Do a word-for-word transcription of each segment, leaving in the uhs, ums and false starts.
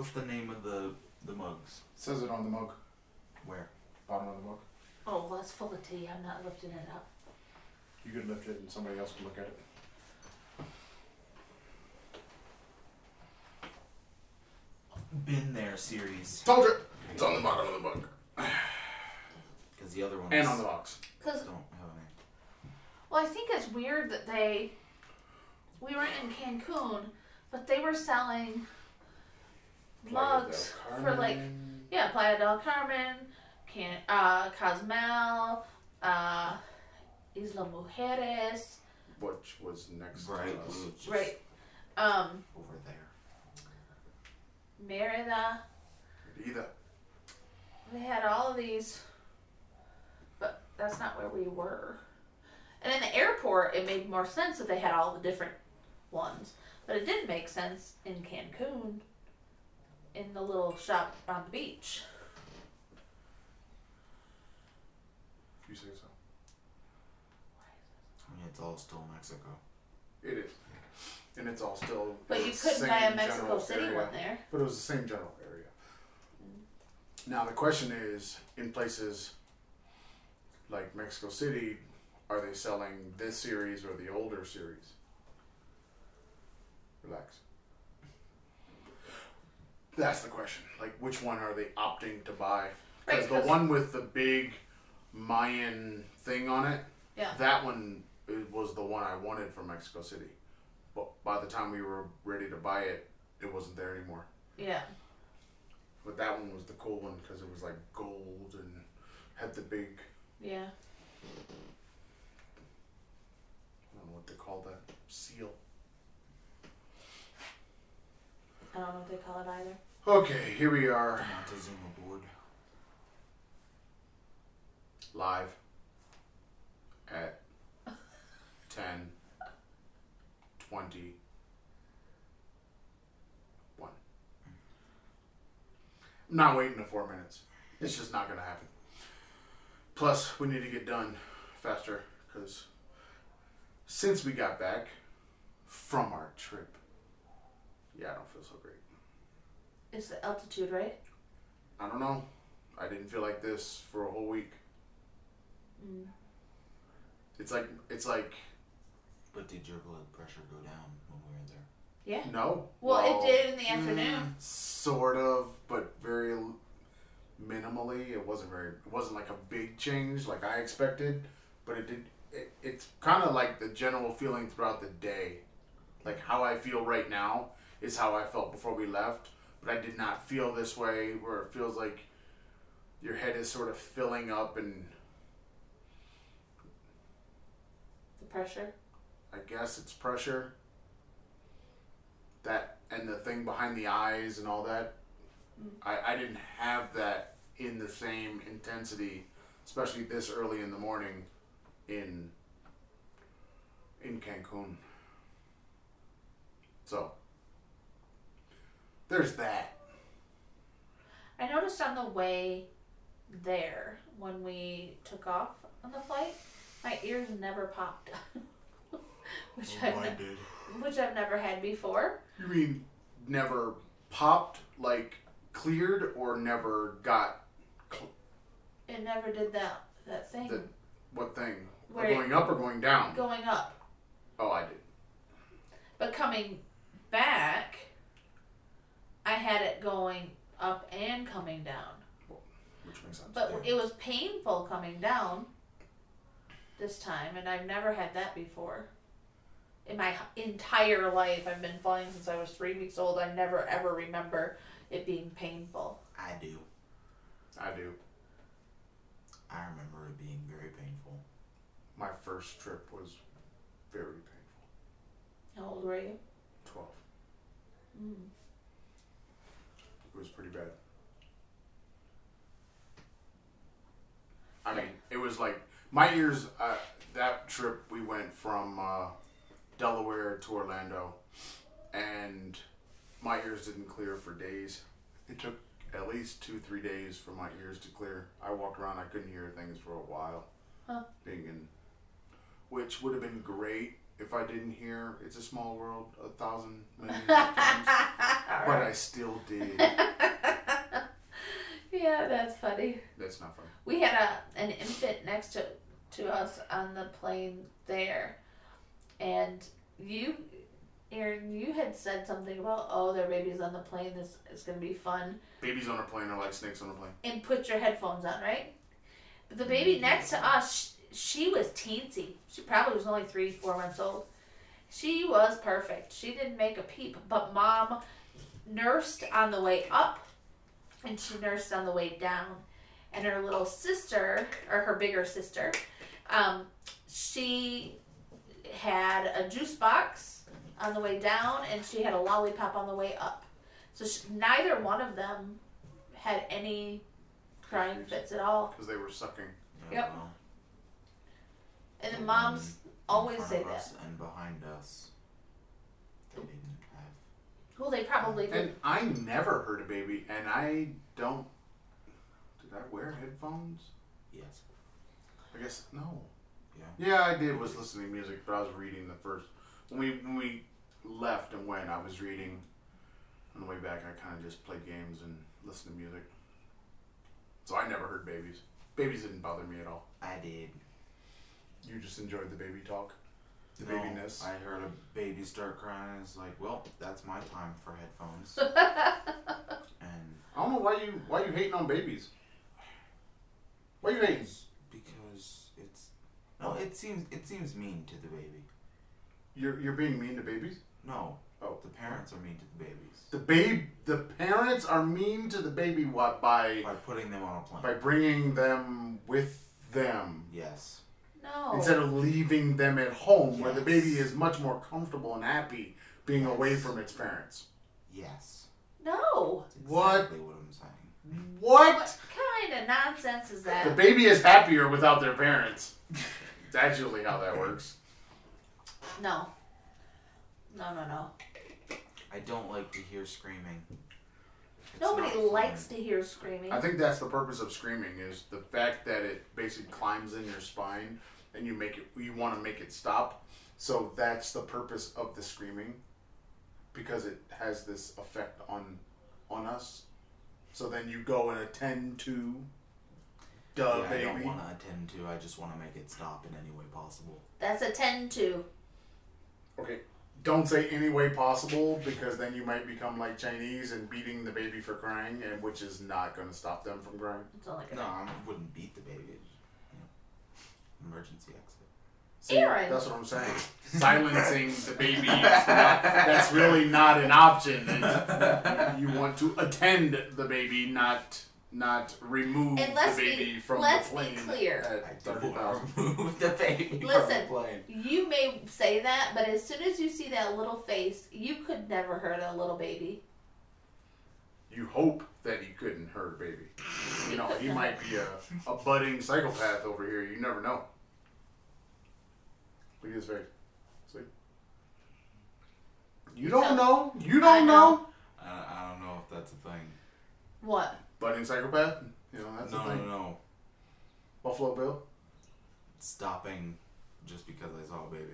What's the name of the the mugs? It says it on the mug. Where? Bottom of the mug. Oh, well, it's full of tea. I'm not lifting it up. You could lift it and somebody else can look at it. Been There series. Told you! It's on the bottom of the book. Because the other one and on the box. Because don't have a name. Well, I think it's weird that they... We were in Cancun, but they were selling mugs for like... Yeah, Playa del Carmen, Can, uh, Cozumel, uh, Isla Mujeres. Which was next right. to us. Right. Um, over there. Merida. Merida. They had all of these, but that's not where we were. And in the airport, it made more sense that they had all the different ones. But it didn't make sense in Cancun, in the little shop on the beach. You say so. I mean, it's all still Mexico. It is. And it's all still. But you couldn't buy a Mexico City area, one there. But it was the same general area. Mm-hmm. Now the question is, in places like Mexico City, are they selling this series or the older series? Relax. That's the question. Like, which one are they opting to buy? Because right, the one with the big Mayan thing on it, yeah. that one was the one I wanted from Mexico City. But by the time we were ready to buy it, it wasn't there anymore. Yeah. But that one was the cool one because it was like gold and had the big... Yeah. I don't know what they call that. Seal. I don't know what they call it either. Okay, here we are. Zoom aboard. Live. At ten... Twenty one. I'm not waiting the four minutes. It's just not gonna happen. Plus, we need to get done faster because since we got back from our trip, yeah, I don't feel so great. It's the altitude, right? I don't know. I didn't feel like this for a whole week. Mm. It's like it's like. But did your blood pressure go down when we were there? Yeah. No. Well, well it did in the afternoon. Mm, sort of, but very minimally. It wasn't very. It wasn't like a big change like I expected, but it did. It, it's kind of like the general feeling throughout the day, like how I feel right now is how I felt before we left. But I did not feel this way, where it feels like your head is sort of filling up and the pressure. I guess it's pressure. That and the thing behind the eyes and all that. Mm. I, I didn't have that in the same intensity, especially this early in the morning in in Cancun. So there's that. I noticed on the way there when we took off on the flight, my ears never popped. Which, oh, I've ne- which I've never had before. You mean never popped, like cleared, or never got... Cl- it never did that that thing. The, what thing? Where or going it, up or going down? Going up. Oh, I did. But coming back, I had it going up and coming down. Well, which makes sense. But yeah. It was painful coming down this time, and I've never had that before. In my entire life, I've been flying since I was three weeks old. I never, ever remember it being painful. I do. I do. I remember it being very painful. My first trip was very painful. How old were you? twelve. Mm. It was pretty bad. I mean, it was like, my ears, uh, that trip we went from... Uh, Delaware to Orlando, and my ears didn't clear for days. It took at least two, three days for my ears to clear. I walked around, I couldn't hear things for a while. Huh. Being in, which would have been great if I didn't hear It's a Small World a thousand million times. But right. I I still did. Yeah, that's funny. That's not funny. We had a an infant next to to us on the plane there, and you, Aaron, you had said something about, oh, there are babies on the plane. This is going to be fun. Babies on a plane are like snakes on a plane. And put your headphones on, right? But the baby next to us, she, she was teensy. She probably was only three, four months old. She was perfect. She didn't make a peep, but Mom nursed on the way up, and she nursed on the way down. And her little sister, or her bigger sister, um, she had a juice box on the way down, and she had a lollipop on the way up. So she, neither one of them had any crying fits at all. Because they were sucking. Yep. Know. And the moms always say that. And behind us. They didn't have. Well, they probably did. And I never heard a baby, and I don't. Did I wear headphones? Yes. I guess, no. Yeah. Yeah, I did was listening to music, but I was reading the first. When we, when we left and went, I was reading. On the way back, I kind of just played games and listened to music. So I never heard babies. Babies didn't bother me at all. I did. You just enjoyed the baby talk? The no, babiness? I heard a baby start crying and it's like, well, that's my time for headphones. And I don't know why you why you hating on babies. Why you hating? Because it's no, it seems it seems mean to the baby. You're you're being mean to babies? No. Oh, the parents are mean to the babies. The babe, the parents are mean to the baby. What by by putting them on a plane? By bringing them with them. Yes. No. Instead of leaving them at home, yes. Where the baby is much more comfortable and happy being yes. away from its parents. Yes. No. That's exactly what? what I'm saying. What? What kind of nonsense is that? The baby is happier without their parents. That's usually how that works. No. No, no, no. I don't like to hear screaming. It's Nobody likes to hear screaming. I think that's the purpose of screaming, is the fact that it basically climbs in your spine and you make it. You want to make it stop. So that's the purpose of the screaming, because it has this effect on on us. So then you go and attend to the yeah, baby. I don't want to attend to. I just want to make it stop in any way possible. That's attend to. Okay. Don't say any way possible, because then you might become like Chinese and beating the baby for crying, and which is not going to stop them from crying. It's all like no, I wouldn't beat the baby. Yeah. Emergency exit. See, Aaron. That's what I'm saying. Silencing the baby is not, that's really not an option. It's, you want to attend the baby, not not remove the baby be, from the plane. Let's be clear. I don't want to remove the baby Listen, from the plane. You may say that, but as soon as you see that little face, you could never hurt a little baby. You hope that he couldn't hurt a baby. You know, he might be a, a budding psychopath over here. You never know. Look at his face. See? You don't know. You don't I know. know. Uh, I don't know if that's a thing. What? Budding psychopath? You know, that's no, a thing. No, no, no. Buffalo Bill? Stopping just because I saw a baby.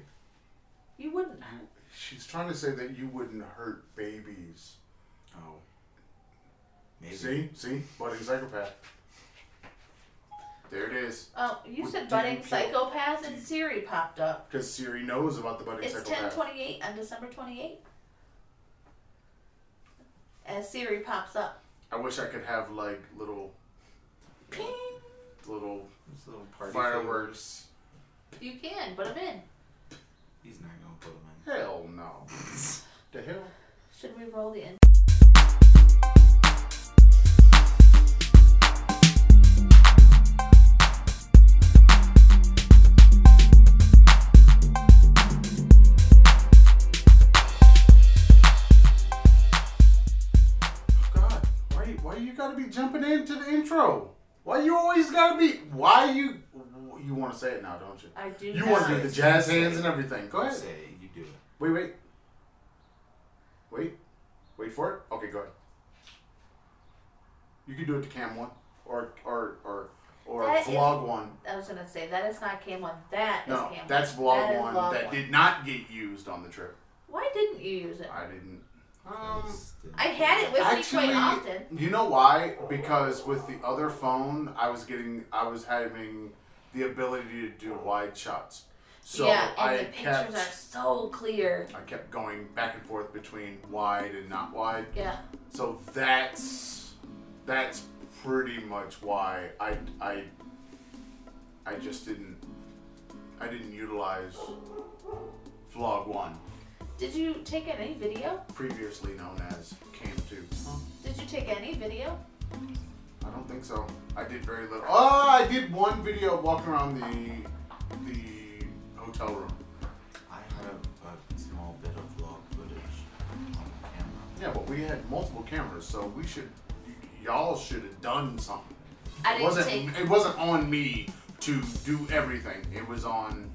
You wouldn't hurt. She's trying to say that you wouldn't hurt babies. Oh. Maybe. See? See? Budding psychopath. There it is. Oh, you With said budding psychopath people. And Siri popped up. Because Siri knows about the budding it's psychopath. It's ten twenty-eight on December twenty-eighth. As Siri pops up. I wish I could have like little, Ping. little, little party fireworks. Thing. You can put them in. He's not gonna put them in. Hell no. The hell. Should we roll the end? Jumping into the intro. Why you always gotta be? Why you? You want to say it now, don't you? I do. You want to do the jazz hands and everything. Go ahead. Say it, you do it. Wait, wait, wait, wait for it. Okay, go ahead. You can do it to cam one or or or or vlog is, one. I was gonna say that is not cam one. That is no, cam that's one. Vlog that one. Vlog that one. Did not get used on the trip. Why didn't you use it? I didn't. Um, I had it with Actually, me quite often. You know why? Because with the other phone, I was getting, I was having the ability to do wide shots. So yeah, and I the pictures kept, are so clear. I kept going back and forth between wide and not wide. Yeah. So that's that's pretty much why I I I just didn't I didn't utilize vlog one. Did you take any video? Previously known as Cam two. Huh? Did you take any video? I don't think so. I did very little. Oh, I did one video walking around the the hotel room. I had a, a small bit of vlog footage on the camera. Yeah, but we had multiple cameras, so we should, y'all should have done something. I didn't it wasn't, take... It wasn't on me to do everything. It was on...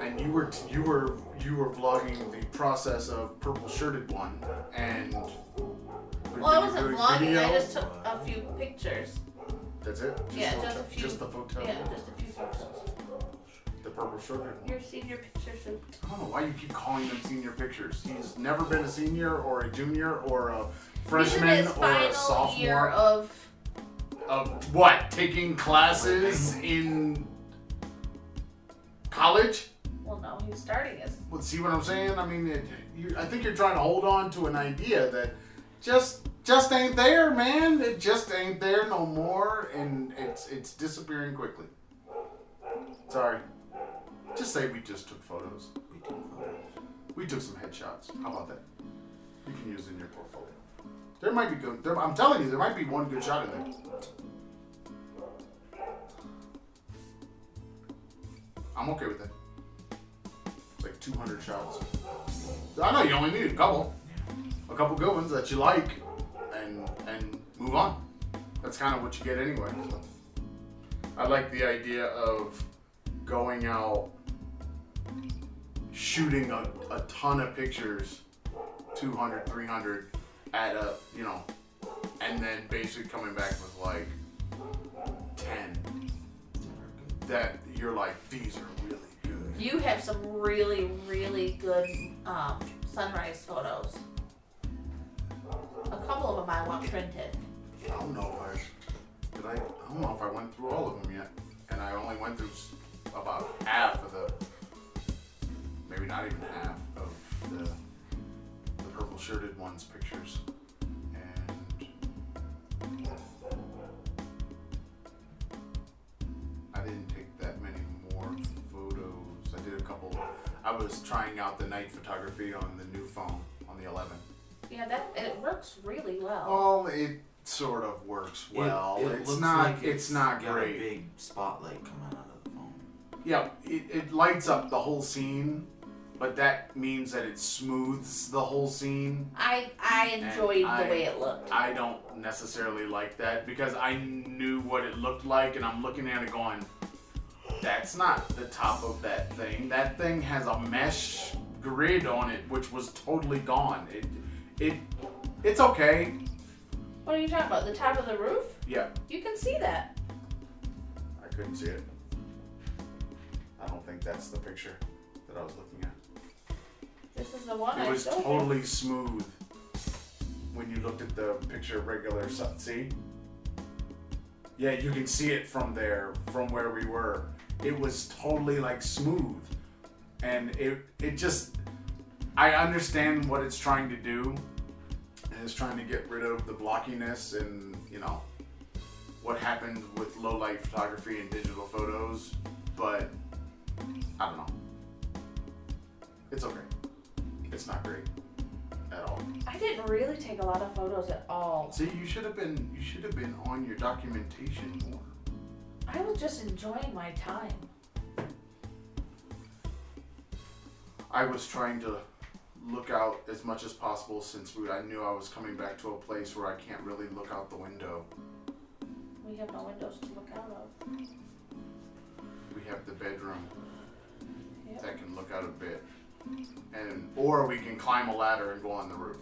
And you were you were you were vlogging the process of purple shirted one, and well, I wasn't vlogging. Video. I just took a few pictures. That's it. Just yeah, just a few. Just the photo. Yeah, just a few photos. The purple shirted one. Your senior pictures. Should... I don't know why you keep calling them senior pictures. He's never been a senior or a junior or a freshman or a sophomore. Year of of what? Taking classes in college. Well, no, he's starting it. Well, see what I'm saying? I mean, it, you, I think you're trying to hold on to an idea that just just ain't there, man. It just ain't there no more, and it's it's disappearing quickly. Sorry. Just say we just took photos. We took photos. We took some headshots. How about that? You can use it in your portfolio. There might be good. There, I'm telling you, there might be one good shot in there. I'm okay with that. Like two hundred shots. I know you only need a couple, a couple good ones that you like, and and move on. That's kind of what you get anyway. So I like the idea of going out, shooting a, a ton of pictures, two hundred, three hundred, at a you know, and then basically coming back with like ten that you're like, these are really. You have some really, really good um, sunrise photos. A couple of them I want printed. I don't know if I, did I, I don't know if I went through all of them yet, and I only went through about half of the, maybe not even half of the, the purple shirted ones pictures. And I didn't take that many more. I did a couple. I was trying out the night photography on the new phone on the eleven. Yeah, that it works really well. Well, it sort of works well. It, it it's looks not. Like it's, it's not got great. A big spotlight coming out of the phone. Yeah, it, it lights up the whole scene, but that means that it smooths the whole scene. I I enjoyed and the I, way it looked. I don't necessarily like that because I knew what it looked like, and I'm looking at it going. That's not the top of that thing. That thing has a mesh grid on it, which was totally gone. It, it, it's okay. What are you talking about? The top of the roof? Yeah. You can see that. I couldn't see it. I don't think that's the picture that I was looking at. This is the one I was totally smooth when you looked at the picture regular. See? Yeah, you can see it from there, from where we were. It was totally like smooth, and it it just I understand what it's trying to do, and it's trying to get rid of the blockiness and you know what happened with low light photography and digital photos, but I don't know. It's okay. It's not great at all. I didn't really take a lot of photos at all. See, you should have been you should have been on your documentation more. I was just enjoying my time. I was trying to look out as much as possible since we, I knew I was coming back to a place where I can't really look out the window. We have no windows to look out of. We have the bedroom yep. that can look out a bit. And or we can climb a ladder and go on the roof.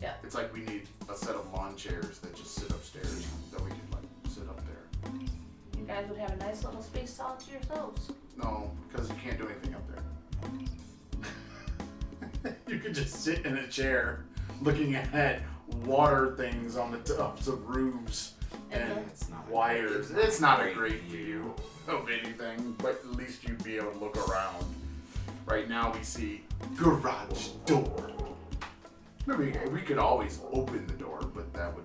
Yeah. It's like we need a set of lawn chairs that just sit upstairs that we could like sit up there. You guys would have a nice little space all to yourselves. No, because you can't do anything up there. could just sit in a chair looking at water things on the tops of roofs and, and it's not wires. It's not a great view of anything, but at least you'd be able to look around. Right now we see garage door. Maybe we could always open the door, but that would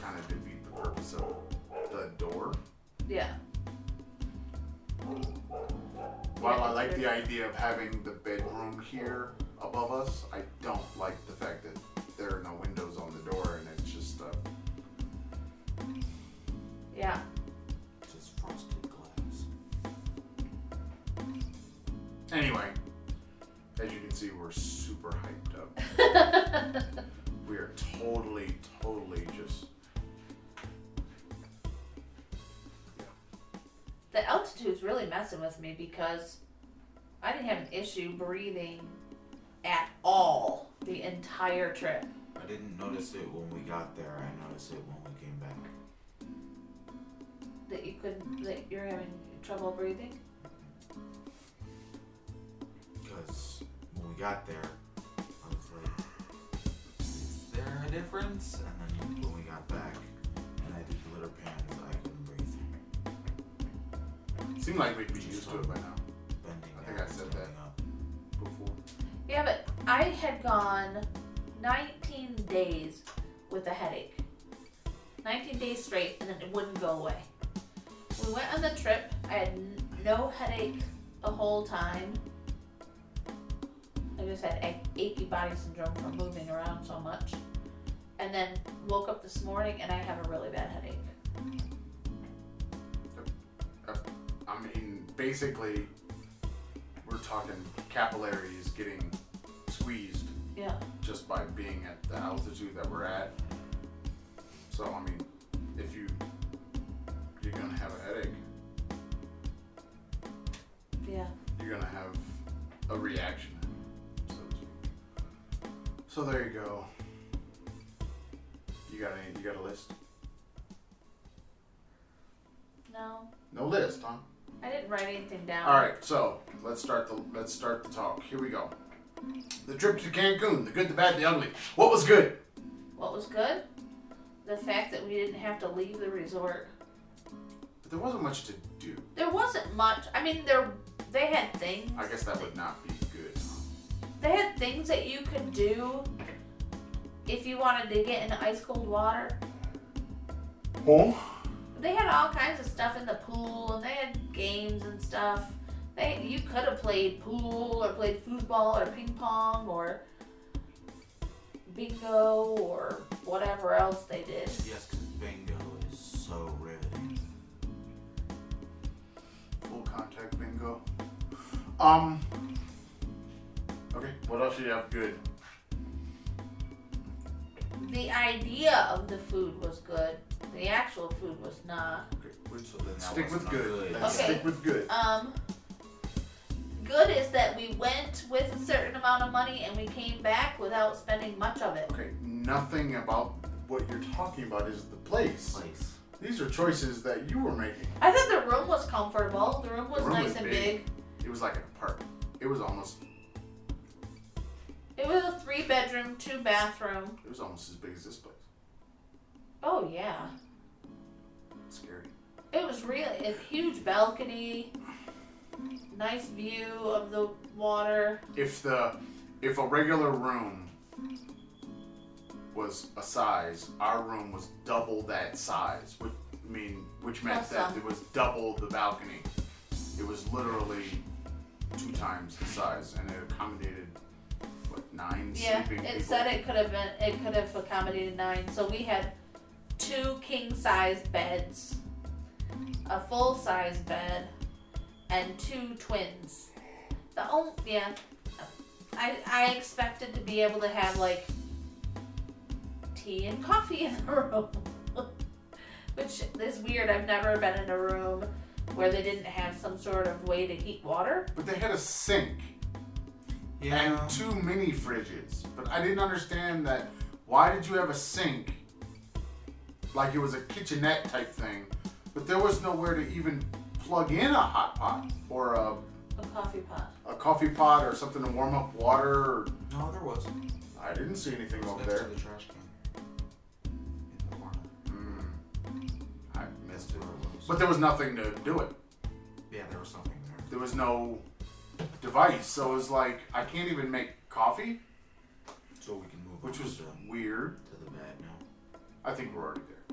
kind of defeat the purpose of the door. Yeah. While I like the idea of having the bedroom here above us, I don't like the fact that there are no windows on the door and it's just uh yeah. Just frosted glass. Anyway, as you can see, we're super hyped up. We are totally, totally just the altitude's really messing with me because I didn't have an issue breathing at all the entire trip. I didn't notice it when we got there. I noticed it when we came back. That you couldn't, that you're having trouble breathing? Because when we got there, I was like, is there a difference? And then when we got back and I did the litter pans, I couldn't breathe. Seemed like we'd be used to it by now. I think I said that before. Yeah, but I had gone nineteen days with a headache. nineteen days straight, and then it wouldn't go away. We went on the trip. I had no headache the whole time. I just had achy body syndrome from moving around so much. And then woke up this morning, and I have a really bad headache. I mean, basically, we're talking capillaries getting squeezed yeah. just by being at the altitude that we're at. So, I mean, if you, you're going to have a headache. Yeah. You're going to have a reaction. So, so there you go. You got any, you got a list? No. No list, huh? I didn't write anything down. All right, so let's start the let's start the talk. Here we go. The trip to Cancun, the good, the bad, the ugly. What was good? What was good? The fact that we didn't have to leave the resort. But there wasn't much to do. There wasn't much. I mean, there they had things. I guess that, that would not be good. They had things that you could do if you wanted to get in ice cold water. Oh. They had all kinds of stuff in the pool, and they had games and stuff. They you could have played pool, or played foosball, or ping pong, or bingo, or whatever else they did. Yes, because bingo is so riveting. Full contact bingo. Um. Okay, what else do you have good? The idea of the food was good. The actual food was not. Okay, so then stick with good. good. Let's okay. stick with good. Um, good is that we went with a certain amount of money and we came back without spending much of it. Okay, nothing about what you're talking about is the place. place. These are choices that you were making. I thought the room was comfortable. The room was the room nice was and big. big. It was like an apartment. It was almost... It was a three-bedroom, two-bathroom. It was almost as big as this place. Oh, yeah. Scary. It was really a huge balcony, nice view of the water. If the if a regular room was a size, our room was double that size. Which I mean, which meant Plus that some. it was double the balcony. It was literally two times the size, and it accommodated what nine yeah, sleeping people. Yeah, it said it could have been it could have accommodated nine. So we had two king-size beds, a full-size bed, and two twins. The only, yeah, I I expected to be able to have like tea and coffee in the room, which is weird. I've never been in a room where they didn't have some sort of way to heat water. But they had a sink yeah. and two mini fridges. But I didn't understand that. Why did you have a sink? Like it was a kitchenette type thing, but there was nowhere to even plug in a hot pot or a A coffee pot. A coffee pot or something to warm up water. Or... No, there wasn't. I didn't see anything over there. It was next to the trash can. In the corner. Mm. I missed it. But there was nothing to do it. Yeah, there was something there. There was no device, so it was like, I can't even make coffee. So we can move on. Which was weird. To the bad now. I think we're already there.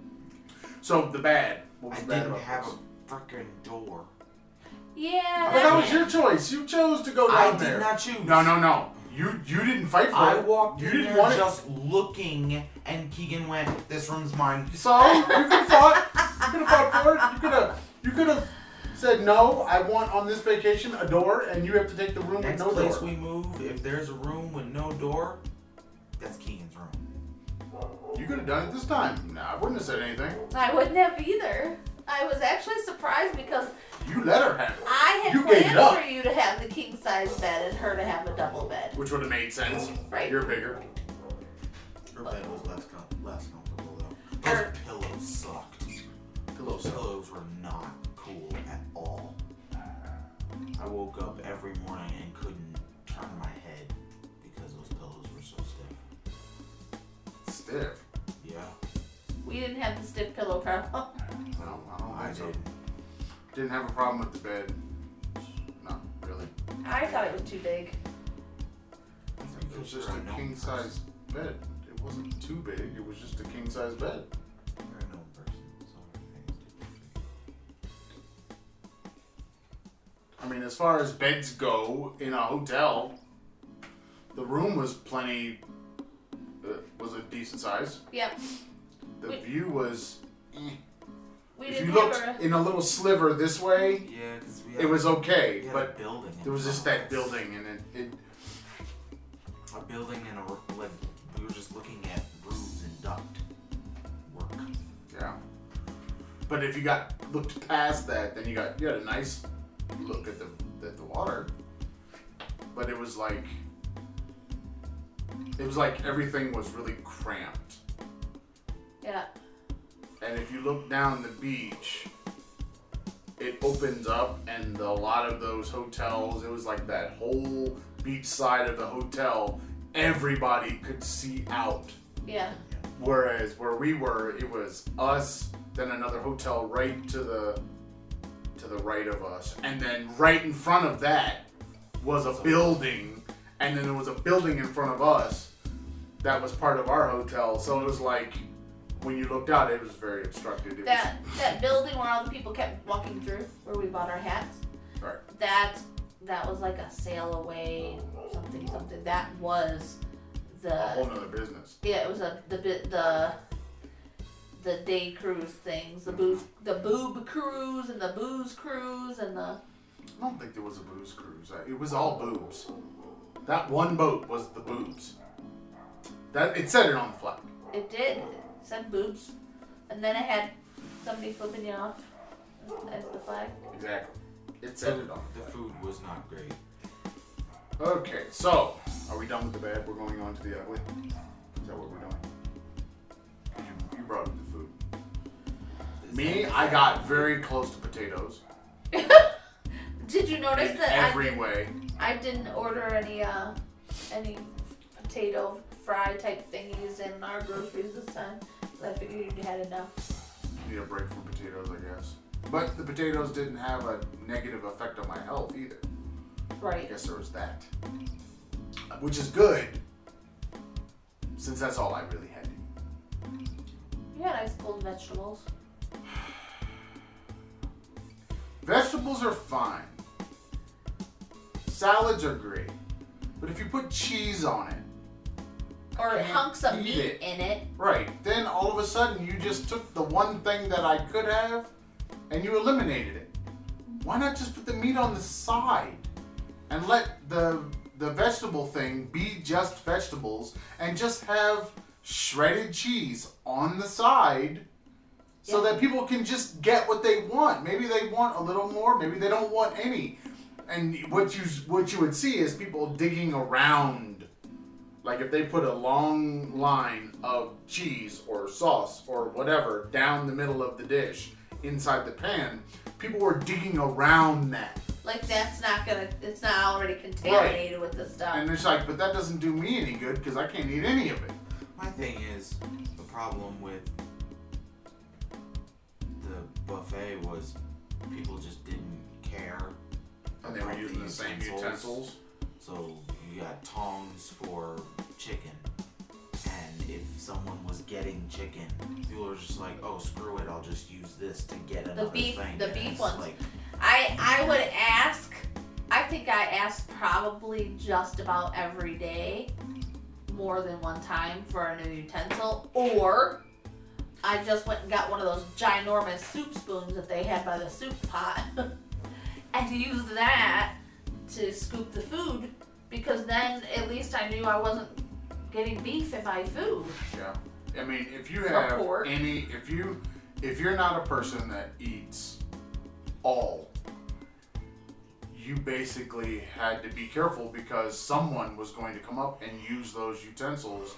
So, the bad. What was I bad didn't have this? A frickin' door. Yeah. That, but that was your choice. You chose to go down there. I did not choose. No, no, no. You you didn't fight for I it. I walked you in didn't there want just it. looking, and Keegan went, this room's mine. So, you could have fought. You could have fought for it. You could have... You could have... said, no, I want on this vacation a door, and you have to take the room Next with no door. Next place we move, if there's a room with no door, that's Keegan's room. You could have done it this time. Nah, I wouldn't have said anything. I wouldn't have either. I was actually surprised because... You let her have it. I had you planned for you to have the king-size bed and her to have a double bed. Which would have made sense. Right. You're bigger. Her but, bed was less, com less comfortable, though. Her pillows sucked. Pillows sucked. Pillows were not. At all. I woke up every morning and couldn't turn my head because those pillows were so stiff. Stiff? Yeah. We didn't have the stiff pillow problem. No, I don't I did. Didn't have a problem with the bed. Not really. I thought it was too big. I think it was just a king size bed. It wasn't too big, it was just a king size bed. I mean, as far as beds go in a hotel, the room was plenty, uh, was a decent size. Yep. The we, view was, eh. We if didn't you looked a, in a little sliver this way, yeah, cause we had, it was okay. We had but a building there was just that building, and it, it a building and a like we were just looking at roofs and duct work. Yeah. But if you got looked past that, then you got you had a nice. Look at the at the water, but it was like it was like everything was really cramped. Yeah. And if you look down the beach, it opens up, and a lot of those hotels, it was like that whole beach side of the hotel, everybody could see out. Yeah. Whereas where we were, it was us, then another hotel right to the. to the right of us, and then right in front of that was a building, and then there was a building in front of us that was part of our hotel, so it was like, when you looked out, it was very obstructed. It that was... that building where all the people kept walking through, where we bought our hats, right. that that was like a sail away, something, something, that was the... A whole nother business. Yeah, it was a, the bit, the... the day cruise things, the booze, the boob cruise and the booze cruise and the... I don't think there was a booze cruise. It was all boobs. That one boat was the boobs. That it said it on the flag. It did. It said boobs. And then it had somebody flipping you off as the flag. Exactly. It said it on the flag. The food was not great. Okay, so are we done with the bad? We're going on to the ugly? Is that what we're doing? You, you brought up the food. Me, I got very close to potatoes. Did you notice in that every I didn't, way? I didn't order any uh, any potato fry type thingies in our groceries this time. I figured you had enough. Need a break from potatoes, I guess. But the potatoes didn't have a negative effect on my health either. Right. I guess there was that, which is good, since that's all I really had. You had ice cold vegetables. Vegetables are fine. Salads are great. But if you put cheese on it, or hunks of meat it, in it, right, then all of a sudden you just took the one thing that I could have and you eliminated it. Why not just put the meat on the side and let the the vegetable thing be just vegetables and just have shredded cheese on the side? So that people can just get what they want. Maybe they want a little more. Maybe they don't want any. And what you what you would see is people digging around. Like if they put a long line of cheese or sauce or whatever down the middle of the dish inside the pan, people were digging around that. Like, that's not gonna, it's not already contaminated right. with the stuff. And it's like, but that doesn't do me any good because I can't eat any of it. My thing is, the problem with the buffet was people just didn't care. And they were using the same utensils. So you got tongs for chicken. And if someone was getting chicken, people were just like, oh, screw it, I'll just use this to get another the beef, thing. The beef ones. Like, I, I would ask, I think I asked probably just about every day, more than one time, for a new utensil, or I just went and got one of those ginormous soup spoons that they had by the soup pot and used that to scoop the food, because then at least I knew I wasn't getting beef in my food. Yeah. I mean, if you have any, if you, if you're not a person that eats all, you basically had to be careful because someone was going to come up and use those utensils.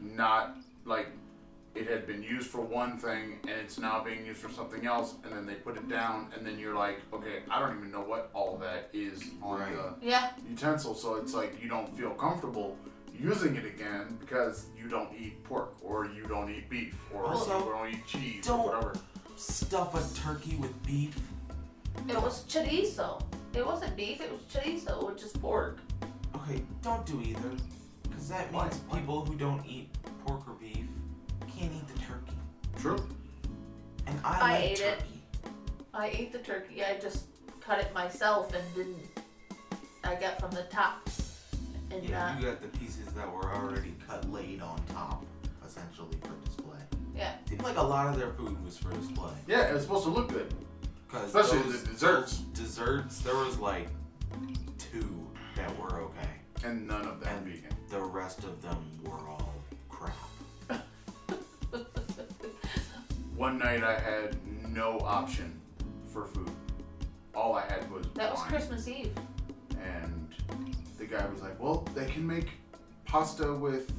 Not like it had been used for one thing and it's now being used for something else, and then they put it down, and then you're like, okay, I don't even know what all that is on right. the yeah. utensil. So it's like you don't feel comfortable using it again because you don't eat pork or you don't eat beef or also, you don't eat cheese don't or whatever. Stuff a turkey with beef. It was chorizo. It wasn't beef, it was chorizo, which is pork. Okay, don't do either. Because that means Why? people who don't eat pork or beef can't eat the turkey. True. And I, I like ate turkey. it. I ate the turkey. I just cut it myself and didn't. I got from the top. And yeah, uh, you got the pieces that were already cut laid on top, essentially, for display. Yeah. Seemed like a lot of their food was for display. Yeah, it was supposed to look good. Especially those, the desserts. Desserts, there was like two that were okay. And none of them vegan. The rest of them were all crap. One night I had no option for food. All I had was That wine. was Christmas Eve. And the guy was like, well, they can make pasta with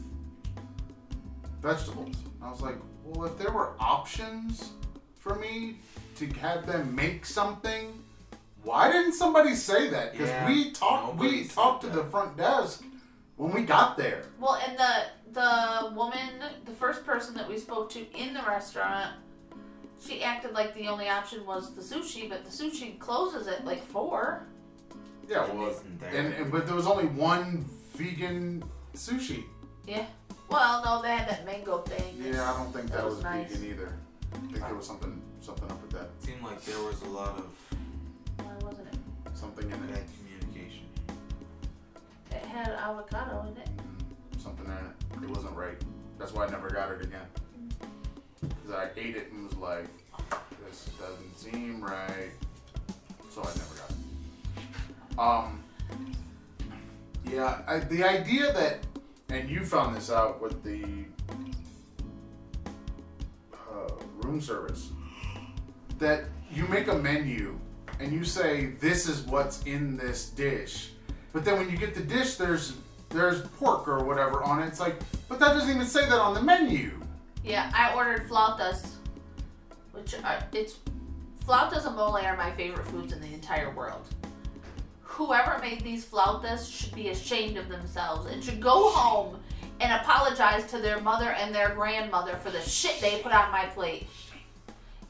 vegetables. And I was like, well, if there were options for me to have them make something, why didn't somebody say that? Because yeah, we talked we talked to that. the front desk when we got there. Well, and the the woman, the first person that we spoke to in the restaurant, she acted like the only option was the sushi, but the sushi closes at like four. Yeah, well, and, and but there was only one vegan sushi. Yeah. Well, no, they had that mango thing. Yeah, I don't think that, that was, was nice. vegan either. I think wow. there was something something up with that. It seemed like there was a lot of... Why wasn't it? Something in it. Communication. It had avocado in it. Mm, something in it. It wasn't right. That's why I never got it again. Because I ate it and was like, this doesn't seem right. So I never got it. Um, yeah, I, the idea that... And you found this out with the... room service, that you make a menu and you say this is what's in this dish, but then when you get the dish there's there's pork or whatever on it. It's like, but that doesn't even say that on the menu. Yeah, I ordered flautas, which are, it's flautas and mole are my favorite foods in the entire world. Whoever made these flautas should be ashamed of themselves and should go home and apologize to their mother and their grandmother for the shit they put on my plate.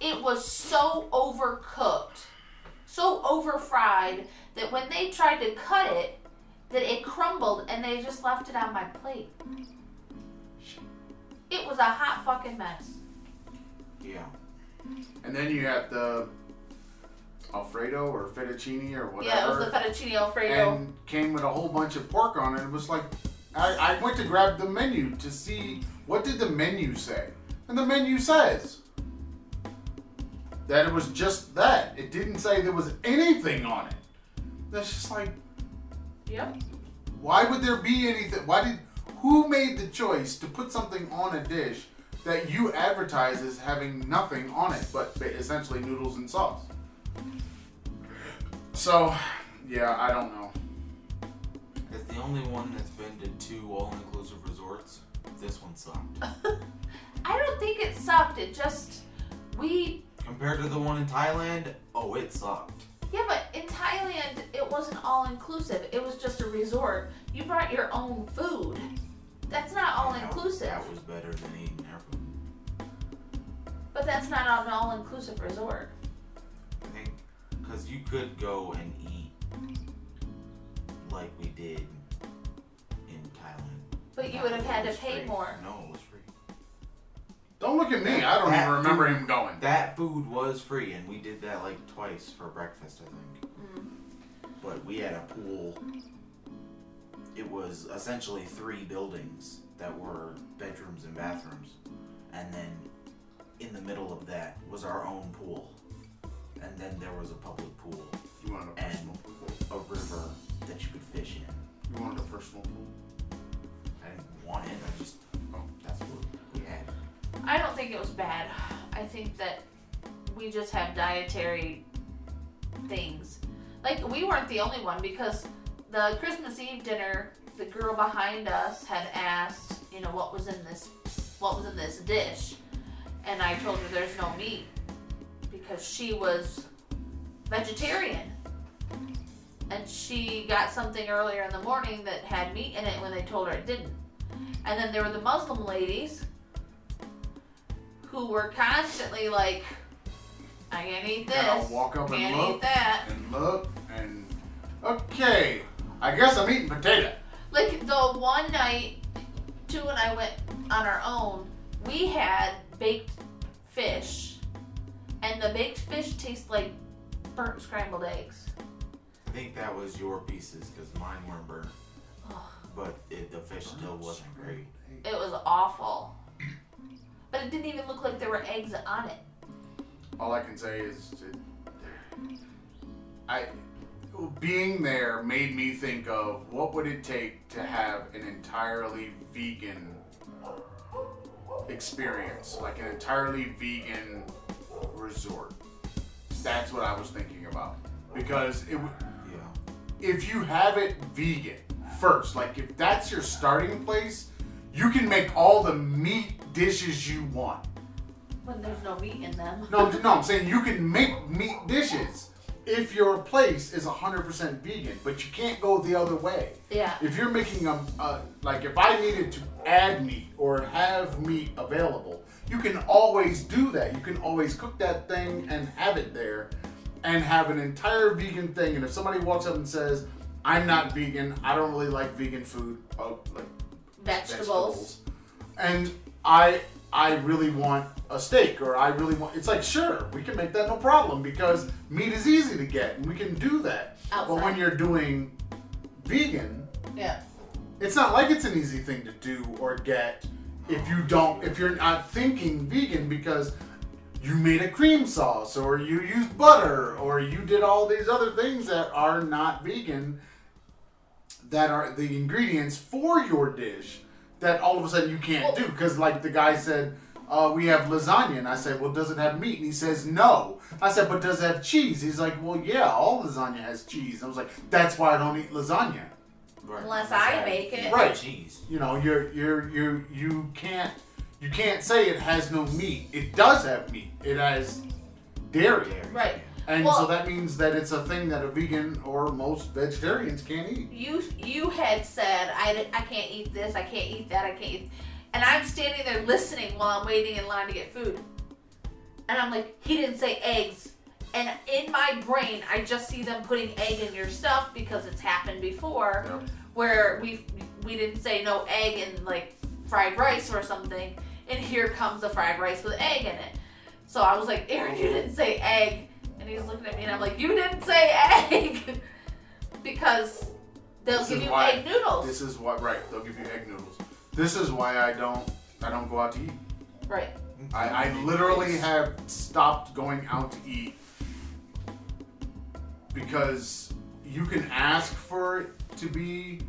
It was so overcooked, so overfried, that when they tried to cut it, that it crumbled and they just left it on my plate. It was a hot fucking mess. Yeah. And then you had the Alfredo or fettuccine or whatever. Yeah, it was the fettuccine Alfredo. And came with a whole bunch of pork on it. It was like... I, I went to grab the menu to see what did the menu say, and the menu says that it was just that. It didn't say there was anything on it. That's just like, yep. Why would there be anything? Why did? Who made the choice to put something on a dish that you advertise as having nothing on it but essentially noodles and sauce? So, yeah, I don't know. It's the only one that's been to two all-inclusive resorts. This one sucked. I don't think it sucked. It just... We... Compared to the one in Thailand, oh, it sucked. Yeah, but in Thailand, it wasn't all-inclusive. It was just a resort. You brought your own food. That's not all-inclusive. That was better than eating airport. But that's not an all-inclusive resort. I think, because you could go and eat like we did in Thailand. But you would have had to pay more. No, it was free. Don't look at me. I don't even remember him going. That food was free, and we did that like twice for breakfast, I think. Mm. But we had a pool. It was essentially three buildings that were bedrooms and bathrooms. And then in the middle of that was our own pool. And then there was a public pool. You wanted a personal pool? A river that you could fish in. You wanted a personal pool? I didn't want it. I just, oh, that's what we had. I don't think it was bad. I think that we just have dietary things. Like, we weren't the only one, because the Christmas Eve dinner, the girl behind us had asked, you know, what was in this, what was in this dish, and I told her there's no meat because she was vegetarian, and she got something earlier in the morning that had meat in it when they told her it didn't. And then there were the Muslim ladies who were constantly like, I can't eat this. And I'll walk up and look, eat that. and look, and okay, I guess I'm eating potato. Like, the one night, two and I went on our own, we had baked fish, and the baked fish tastes like burnt scrambled eggs. I think that was your pieces, because mine weren't burnt, but it, the fish still wasn't great. It was awful. But it didn't even look like there were eggs on it. All I can say is, it, I being there made me think of what would it take to have an entirely vegan experience, like an entirely vegan resort. That's what I was thinking about, because it would, yeah. If you have it vegan first, like if that's your starting place, you can make all the meat dishes you want. When there's no meat in them. No, no, I'm saying you can make meat dishes if your place is one hundred percent vegan, but you can't go the other way. Yeah. If you're making a, a, like if I needed to add meat or have meat available, you can always do that. You can always cook that thing and have it there and have an entire vegan thing. And if somebody walks up and says, I'm not vegan, I don't really like vegan food, oh, like vegetables. vegetables, and I I really want a steak, or I really want, it's like, sure, we can make that no problem, because meat is easy to get and we can do that. Outside. But when you're doing vegan, yeah, it's not like it's an easy thing to do or get if you don't, if you're not thinking vegan, because you made a cream sauce or you used butter or you did all these other things that are not vegan, that are the ingredients for your dish, that all of a sudden you can't well, do. Because like the guy said, uh, we have lasagna. And I said, well, does it have meat? And he says, no. I said, but does it have cheese? He's like, well, yeah, all lasagna has cheese. And I was like, that's why I don't eat lasagna. Right. Unless I, I make it. Right. Cheese. You know, you're, you're, you're, you can't, you can't say it has no meat. It does have meat. It has dairy. Right. And well, so that means that it's a thing that a vegan or most vegetarians can't eat. You you had said, I, I can't eat this, I can't eat that, I can't eat... And I'm standing there listening while I'm waiting in line to get food. And I'm like, he didn't say eggs. And in my brain, I just see them putting egg in your stuff because it's happened before. Yeah. Where we we didn't say no egg in like fried rice or something. And here comes the fried rice with egg in it. So I was like, Aaron, you didn't say egg. And he's looking at me and I'm like, you didn't say egg! Because they'll this give you why, egg noodles. This is why, right, they'll give you egg noodles. This is why I don't I don't go out to eat. Right. I, I literally have stopped going out to eat because you can ask for it to be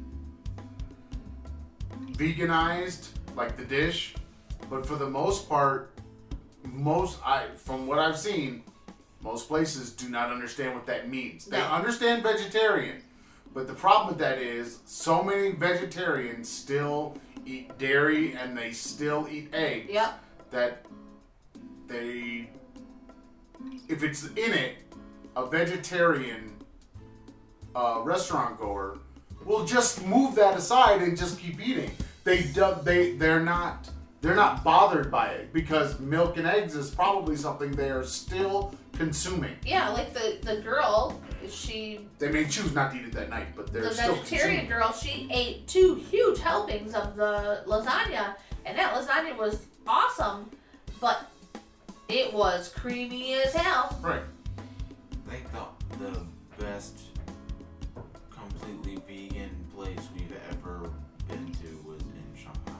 veganized, like the dish, but for the most part, most I from what I've seen, most places do not understand what that means. They no. understand vegetarian, but the problem with that is so many vegetarians still eat dairy and they still eat eggs. Yep. That they, if it's in it, a vegetarian uh, restaurant goer will just move that aside and just keep eating. They they they're not they're not bothered by it because milk and eggs is probably something they are still consuming. Yeah, like the the girl, she they may choose not to eat it that night, but they're the still vegetarian consuming. Girl. She ate two huge helpings of the lasagna, and that lasagna was awesome, but it was creamy as hell. Right. Like the the best completely vegan place we've ever been to was in Shanghai.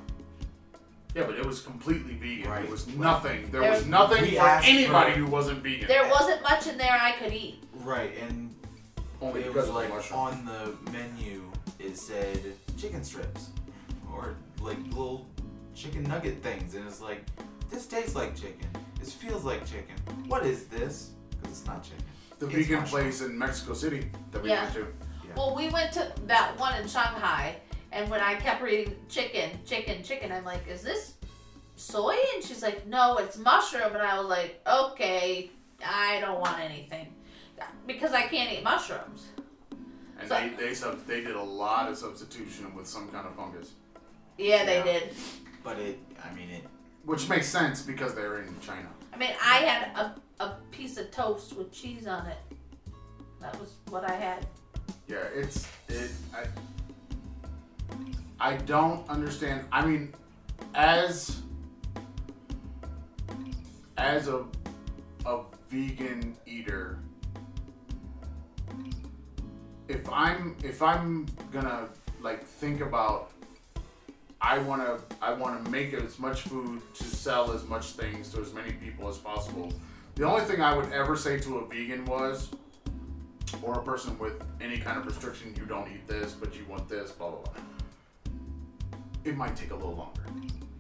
Yeah, but it was completely vegan. Right. It was nothing. There, there was nothing for anybody for, who wasn't vegan. There wasn't much in there I could eat. Right, and only it was like mushroom. On the menu it said chicken strips or like little chicken nugget things, and it's like, this tastes like chicken. This feels like chicken. What is this? Because it's not chicken. The it's vegan place in Mexico City that we yeah. went to. Yeah. Well, we went to that one in Shanghai, and when I kept reading chicken, chicken, chicken, I'm like, is this soy? And she's like, no, it's mushroom. And I was like, okay, I don't want anything because I can't eat mushrooms. And so, they they, sub- they did a lot of substitution with some kind of fungus. Yeah, they yeah. did. But it, I mean it. Which makes sense because they're in China. I mean, I had a, a piece of toast with cheese on it. That was what I had. Yeah, it's it. I, I don't understand. I mean, as as a a vegan eater, if I'm if I'm gonna like think about. I want to I want to make as much food to sell as much things to as many people as possible. The only thing I would ever say to a vegan was, or a person with any kind of restriction, you don't eat this, but you want this, blah, blah, blah. It might take a little longer.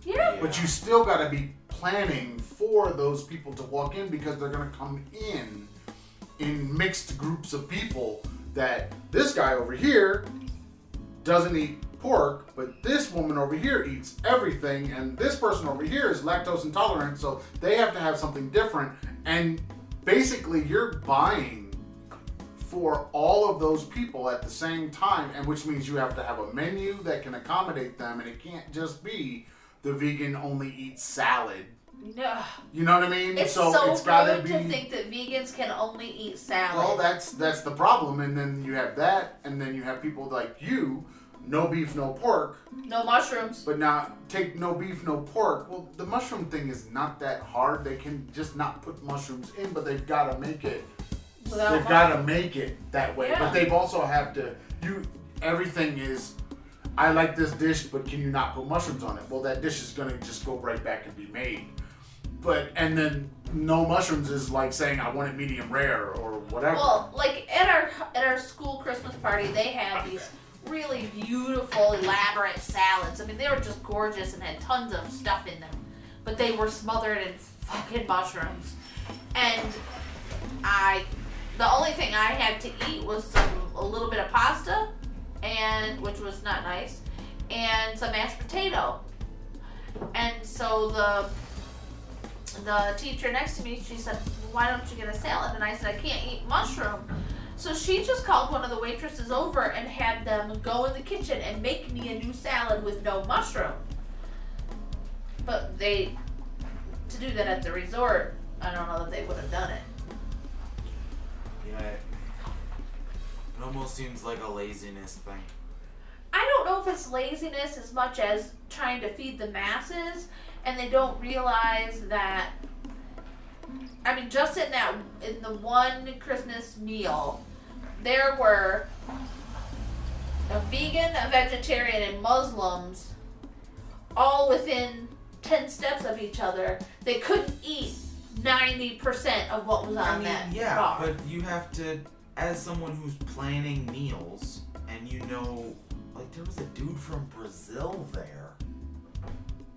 Yeah. yeah. But you still got to be planning for those people to walk in because they're going to come in in mixed groups of people that this guy over here doesn't eat pork, but this woman over here eats everything, and this person over here is lactose intolerant, so they have to have something different. And basically, you're buying for all of those people at the same time, and which means you have to have a menu that can accommodate them, and it can't just be the vegan only eats salad. No, you know what I mean. It's so, so it's gotta be, to think that vegans can only eat salad. Well, that's that's the problem, and then you have that, and then you have people like you. No beef, no pork. No mushrooms. But now, take no beef, no pork. Well, the mushroom thing is not that hard. They can just not put mushrooms in, but they've got to make it. Without they've got to make it that way. Yeah. But they've also have to, you, everything is, I like this dish, but can you not put mushrooms on it? Well, that dish is going to just go right back and be made. But, and then no mushrooms is like saying I want it medium rare or whatever. Well, like at our, at our school Christmas party, they had these really beautiful, elaborate salads. I mean, they were just gorgeous and had tons of stuff in them. But they were smothered in fucking mushrooms. And I, the only thing I had to eat was some, a little bit of pasta, and which was not nice, and some mashed potato. And so the the teacher next to me, she said, "Why don't you get a salad?" And I said, "I can't eat mushroom." So she just called one of the waitresses over and had them go in the kitchen and make me a new salad with no mushroom. But they, to do that at the resort, I don't know that they would have done it. Yeah, it, it almost seems like a laziness thing. I don't know if it's laziness as much as trying to feed the masses, and they don't realize that. I mean, just in that, in the one Christmas meal, there were a vegan, a vegetarian, and Muslims all within ten steps of each other. They couldn't eat ninety percent of what was on I mean, that yeah, bar. But you have to, as someone who's planning meals, and you know, like there was a dude from Brazil there.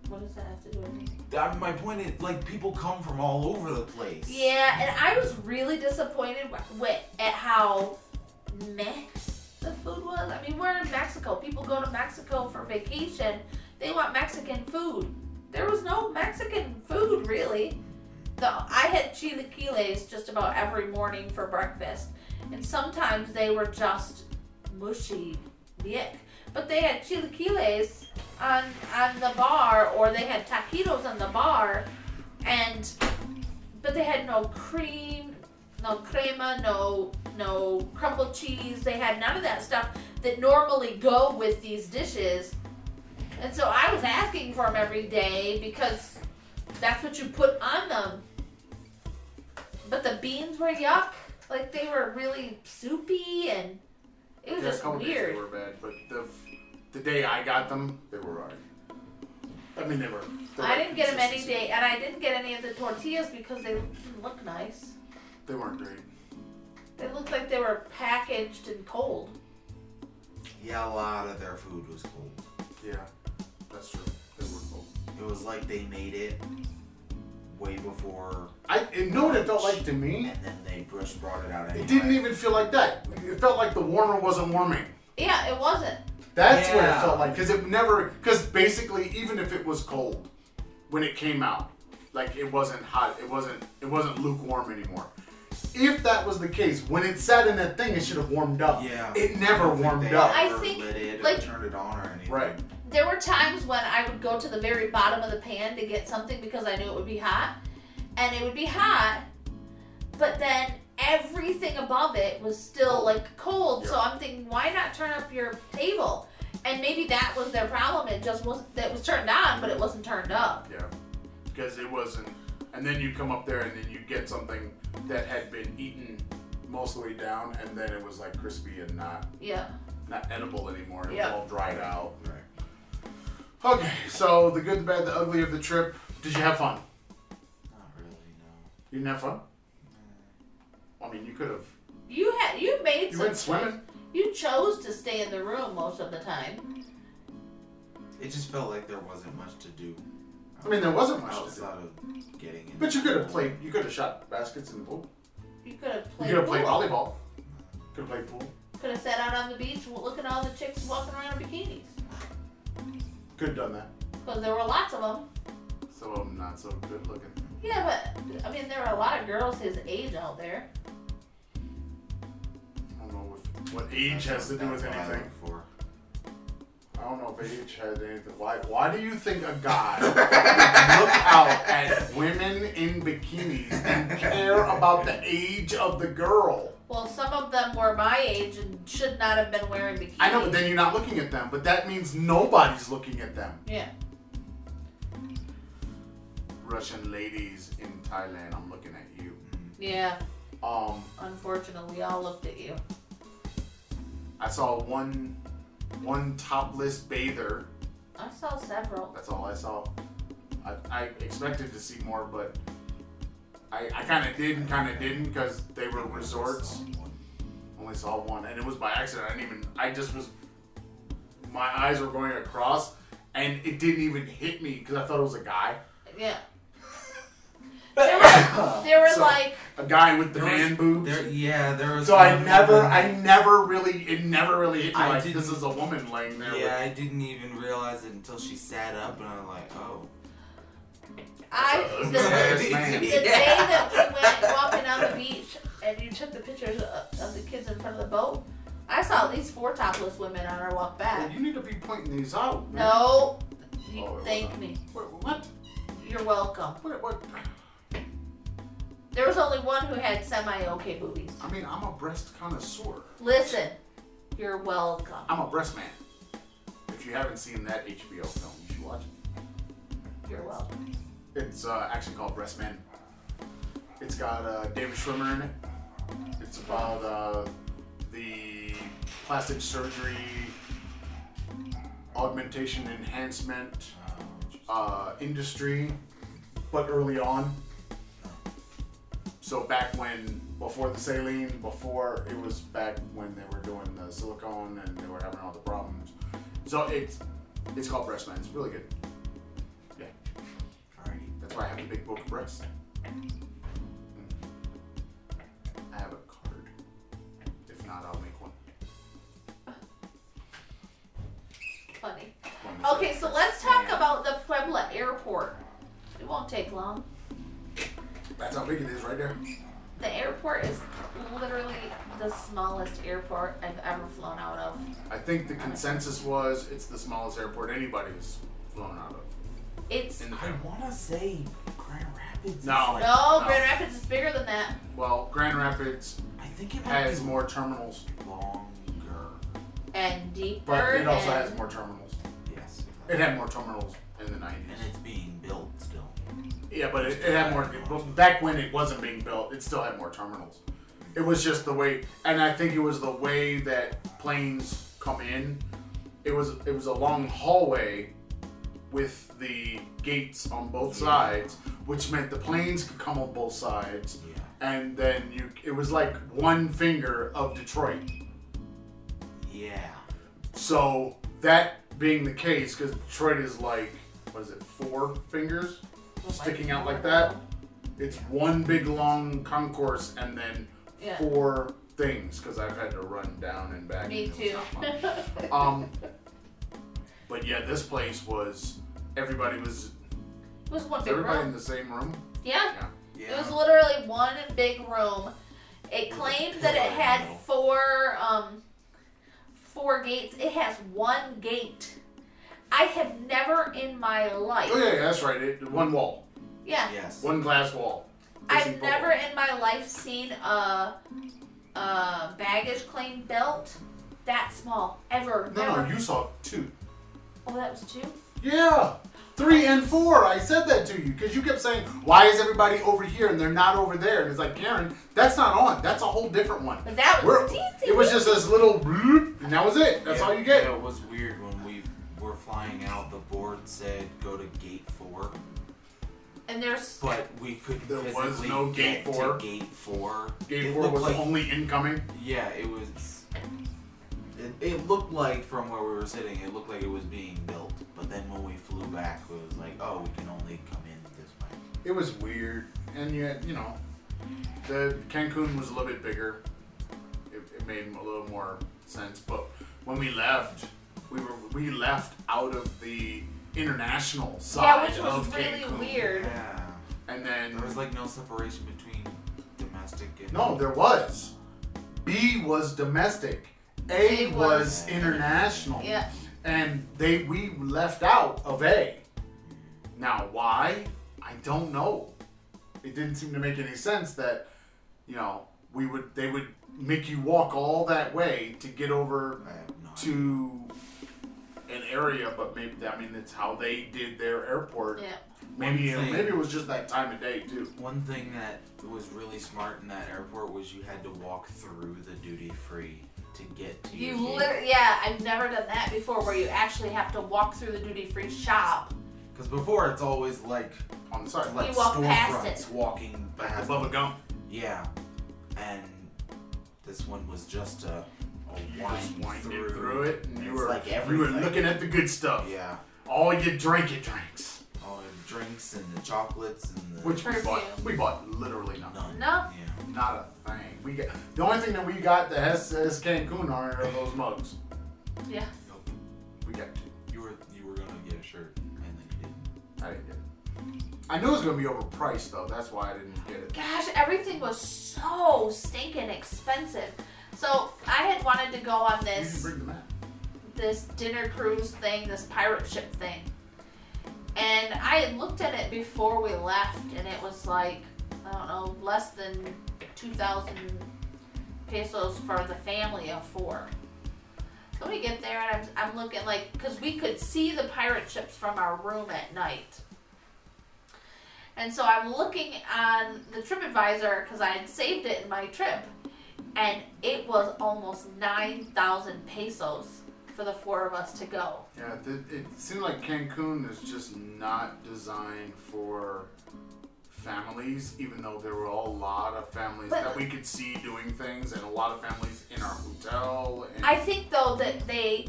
What does that have to do with anything? I mean, my point is, like, people come from all over the place. Yeah, and I was really disappointed with, at how meh the food was. I mean, we're in Mexico. People go to Mexico for vacation. They want Mexican food. There was no Mexican food, really. The, I had chilaquiles just about every morning for breakfast, and sometimes they were just mushy dick. But they had chilaquiles on on the bar, or they had taquitos on the bar, and but they had no cream, no crema, no no crumbled cheese. They had none of that stuff that normally go with these dishes. And so I was asking for them every day because that's what you put on them. But the beans were yuck. Like, they were really soupy, and it was yeah, just weird. They were bad, but the, the day I got them, they were alright. I mean, they were. They I were didn't get them any day, and I didn't get any of the tortillas because they didn't look nice. They weren't great. They looked like they were packaged and cold. Yeah, a lot of their food was cold. Yeah, that's true. They were cold. It was like they made it way before. I you know what it felt like to me. And then they just brought it out anyway. It didn't even feel like that. It felt like the warmer wasn't warming. Yeah, it wasn't. That's yeah. what it felt like, because it never. Because basically, even if it was cold when it came out, like it wasn't hot. It wasn't. It wasn't lukewarm anymore. If that was the case, when it sat in that thing, it should have warmed up. Yeah. It never warmed up. I think, like, turned it on or anything. Right. There were times when I would go to the very bottom of the pan to get something because I knew it would be hot. And it would be hot, but then everything above it was still like cold. Yeah. So I'm thinking, why not turn up your table? And maybe that was their problem. It just wasn't, that was turned on, but it wasn't turned up. Yeah. Because it wasn't. And then you come up there and then you get something that had been eaten mostly down, and then it was like crispy and not, yeah. not edible anymore. It yeah. was all dried out. Right. Okay, so the good, the bad, the ugly of the trip. Did you have fun? Not really, no. You didn't have fun? No. I mean, you could have. You had, you made. You some went swimming. Choice. You chose to stay in the room most of the time. It just felt like there wasn't much to do. I mean, there wasn't much outside to do. Of getting in. But you could have played. You could have shot baskets in the pool. You could have played. You could have played volleyball. Could have played pool. Could have sat out on the beach, looking at all the chicks walking around in bikinis. Could have done that. Because there were lots of them. Some of them not so good looking. Yeah, but, I mean, there were a lot of girls his age out there. I don't know if, what age has to do with anything. For. I don't know if age has anything. Why Why do you think a guy would look out at women in bikinis and care about the age of the girl? Well, some of them were my age and should not have been wearing bikinis. I know, but then you're not looking at them. But that means nobody's looking at them. Yeah. Russian ladies in Thailand, I'm looking at you. Yeah. Um. Unfortunately, we all looked at you. I saw one, one topless bather. I saw several. That's all I saw. I, I expected to see more, but... I, I kind of did and kind of didn't because they were resorts. Only saw one, and it was by accident. I didn't even. I just was. My eyes were going across, and it didn't even hit me because I thought it was a guy. Yeah. There were, there were so, like a guy with the man was, boobs. There, yeah, there was. So I never, woman. I never really, it never really hit me. I like this is a woman laying there. Yeah, with, I didn't even realize it until she sat up, and I'm like, oh. I the, the, the day that we went walking on the beach and you took the pictures of, of the kids in front of the boat, I saw at least four topless women on our walk back. Well, you need to be pointing these out. Man. No, you oh, thank me. What, what? You're welcome. What, what? There was only one who had semi-okay boobies. I mean, I'm a breast connoisseur. Listen, you're welcome. I'm a breast man. If you haven't seen that H B O film, you should watch it. You're welcome. It's uh, actually called Breast Men. It's got uh, David Schwimmer in it. It's about uh, the plastic surgery, augmentation, enhancement uh, industry, but early on. So back when, before the saline, before it was back when they were doing the silicone and they were having all the problems. So it's it's called Breast Men. It's really good. That's why I have a big book of breasts. I have a card. If not, I'll make one. Funny. Okay, so let's talk about the Puebla airport. It won't take long. That's how big it is right there. The airport is literally the smallest airport I've ever flown out of. I think the consensus was it's the smallest airport anybody's flown out of. It's. I want to say Grand Rapids. No, is like, no, no, Grand Rapids is bigger than that. Well, Grand Rapids I think it has more terminals. Longer. And deeper. But it also has more terminals. Yes. It had more terminals in the nineties. And it's being built still. Yeah, but it, it had more. It, back when it wasn't being built, it still had more terminals. It was just the way, and I think it was the way that planes come in. It was it was a long hallway with the gates on both sides, which meant the planes could come on both sides, yeah. and then you. It was like one finger of Detroit. Yeah. So that being the case, because Detroit is like, what is it, four fingers? Sticking out like that, it's one big long concourse and then yeah. four things because I've had to run down and back. Me and too. um, but yeah, this place was everybody was. It was one was big everybody room. in the same room. Yeah. yeah. Yeah. It was literally one big room. It claimed that it had four um, four gates. It has one gate. I have never in my life. Oh yeah, yeah that's right. It, one wall. Yeah. Yes. One glass wall. Busy I've never wall. in my life seen a, a baggage claim belt that small ever. No, never. no, you saw two. Oh, that was two. Yeah, three and four. I said that to you because you kept saying, "Why is everybody over here and they're not over there?" And it's like, Karen, that's not on. That's a whole different one. But that was It was just this little bloop, and that was it. That's yeah, all you get. Yeah, it was weird when we. We're flying out, the board said go to gate four. And there's But we couldn't there was no gate get four. to gate four. Gate it four was like, only incoming? Yeah, it was it, it looked like from where we were sitting, it looked like it was being built. But then when we flew back it was like, oh, we can only come in this way. It was weird. And yet, you know, the Cancun was a little bit bigger. It, it made a little more sense. But when we left We were we left out of the international side. Yeah, which was really Cancun. weird. Yeah. And then there was like no separation between domestic and No, there was. B was domestic. A, A was, was international. Yeah. And they we left out of A. Now why? I don't know. It didn't seem to make any sense that, you know, we would they would make you walk all that way to get over to an area, but maybe I mean that's how they did their airport. Yeah. Maybe thing, maybe it was just that time of day too. One thing that was really smart in that airport was you had to walk through the duty free to get to you. Your literally, gate. Yeah, I've never done that before, where you actually have to walk through the duty free shop. Because before it's always like on the side, like walk storefronts walking back above a gum. Yeah, and this one was just a. You just winded through, through it, and, and you were like you were looking at the good stuff. Yeah, all you drank your drinks, all the drinks and the chocolates and the which perfume. we bought. We bought literally nothing. None. No, yeah. Not a thing. We got the only thing that we got that has says Cancun on it are those mugs. Yeah. Nope. We got two. You were you were gonna get a shirt, and then you didn't. I didn't get it. I knew it was gonna be overpriced though. That's why I didn't get it. Gosh, everything was so stinking expensive. So I had wanted to go on this this dinner cruise thing, this pirate ship thing, and I had looked at it before we left, and it was like, I don't know, less than two thousand pesos for the family of four. So we get there, and I'm, I'm looking like, because we could see the pirate ships from our room at night. And so I'm looking on the TripAdvisor, because I had saved it in my trip. And it was almost nine thousand pesos for the four of us to go. Yeah, it seemed like Cancun is just not designed for families, even though there were a lot of families but that we could see doing things and a lot of families in our hotel. And I think, though, that they,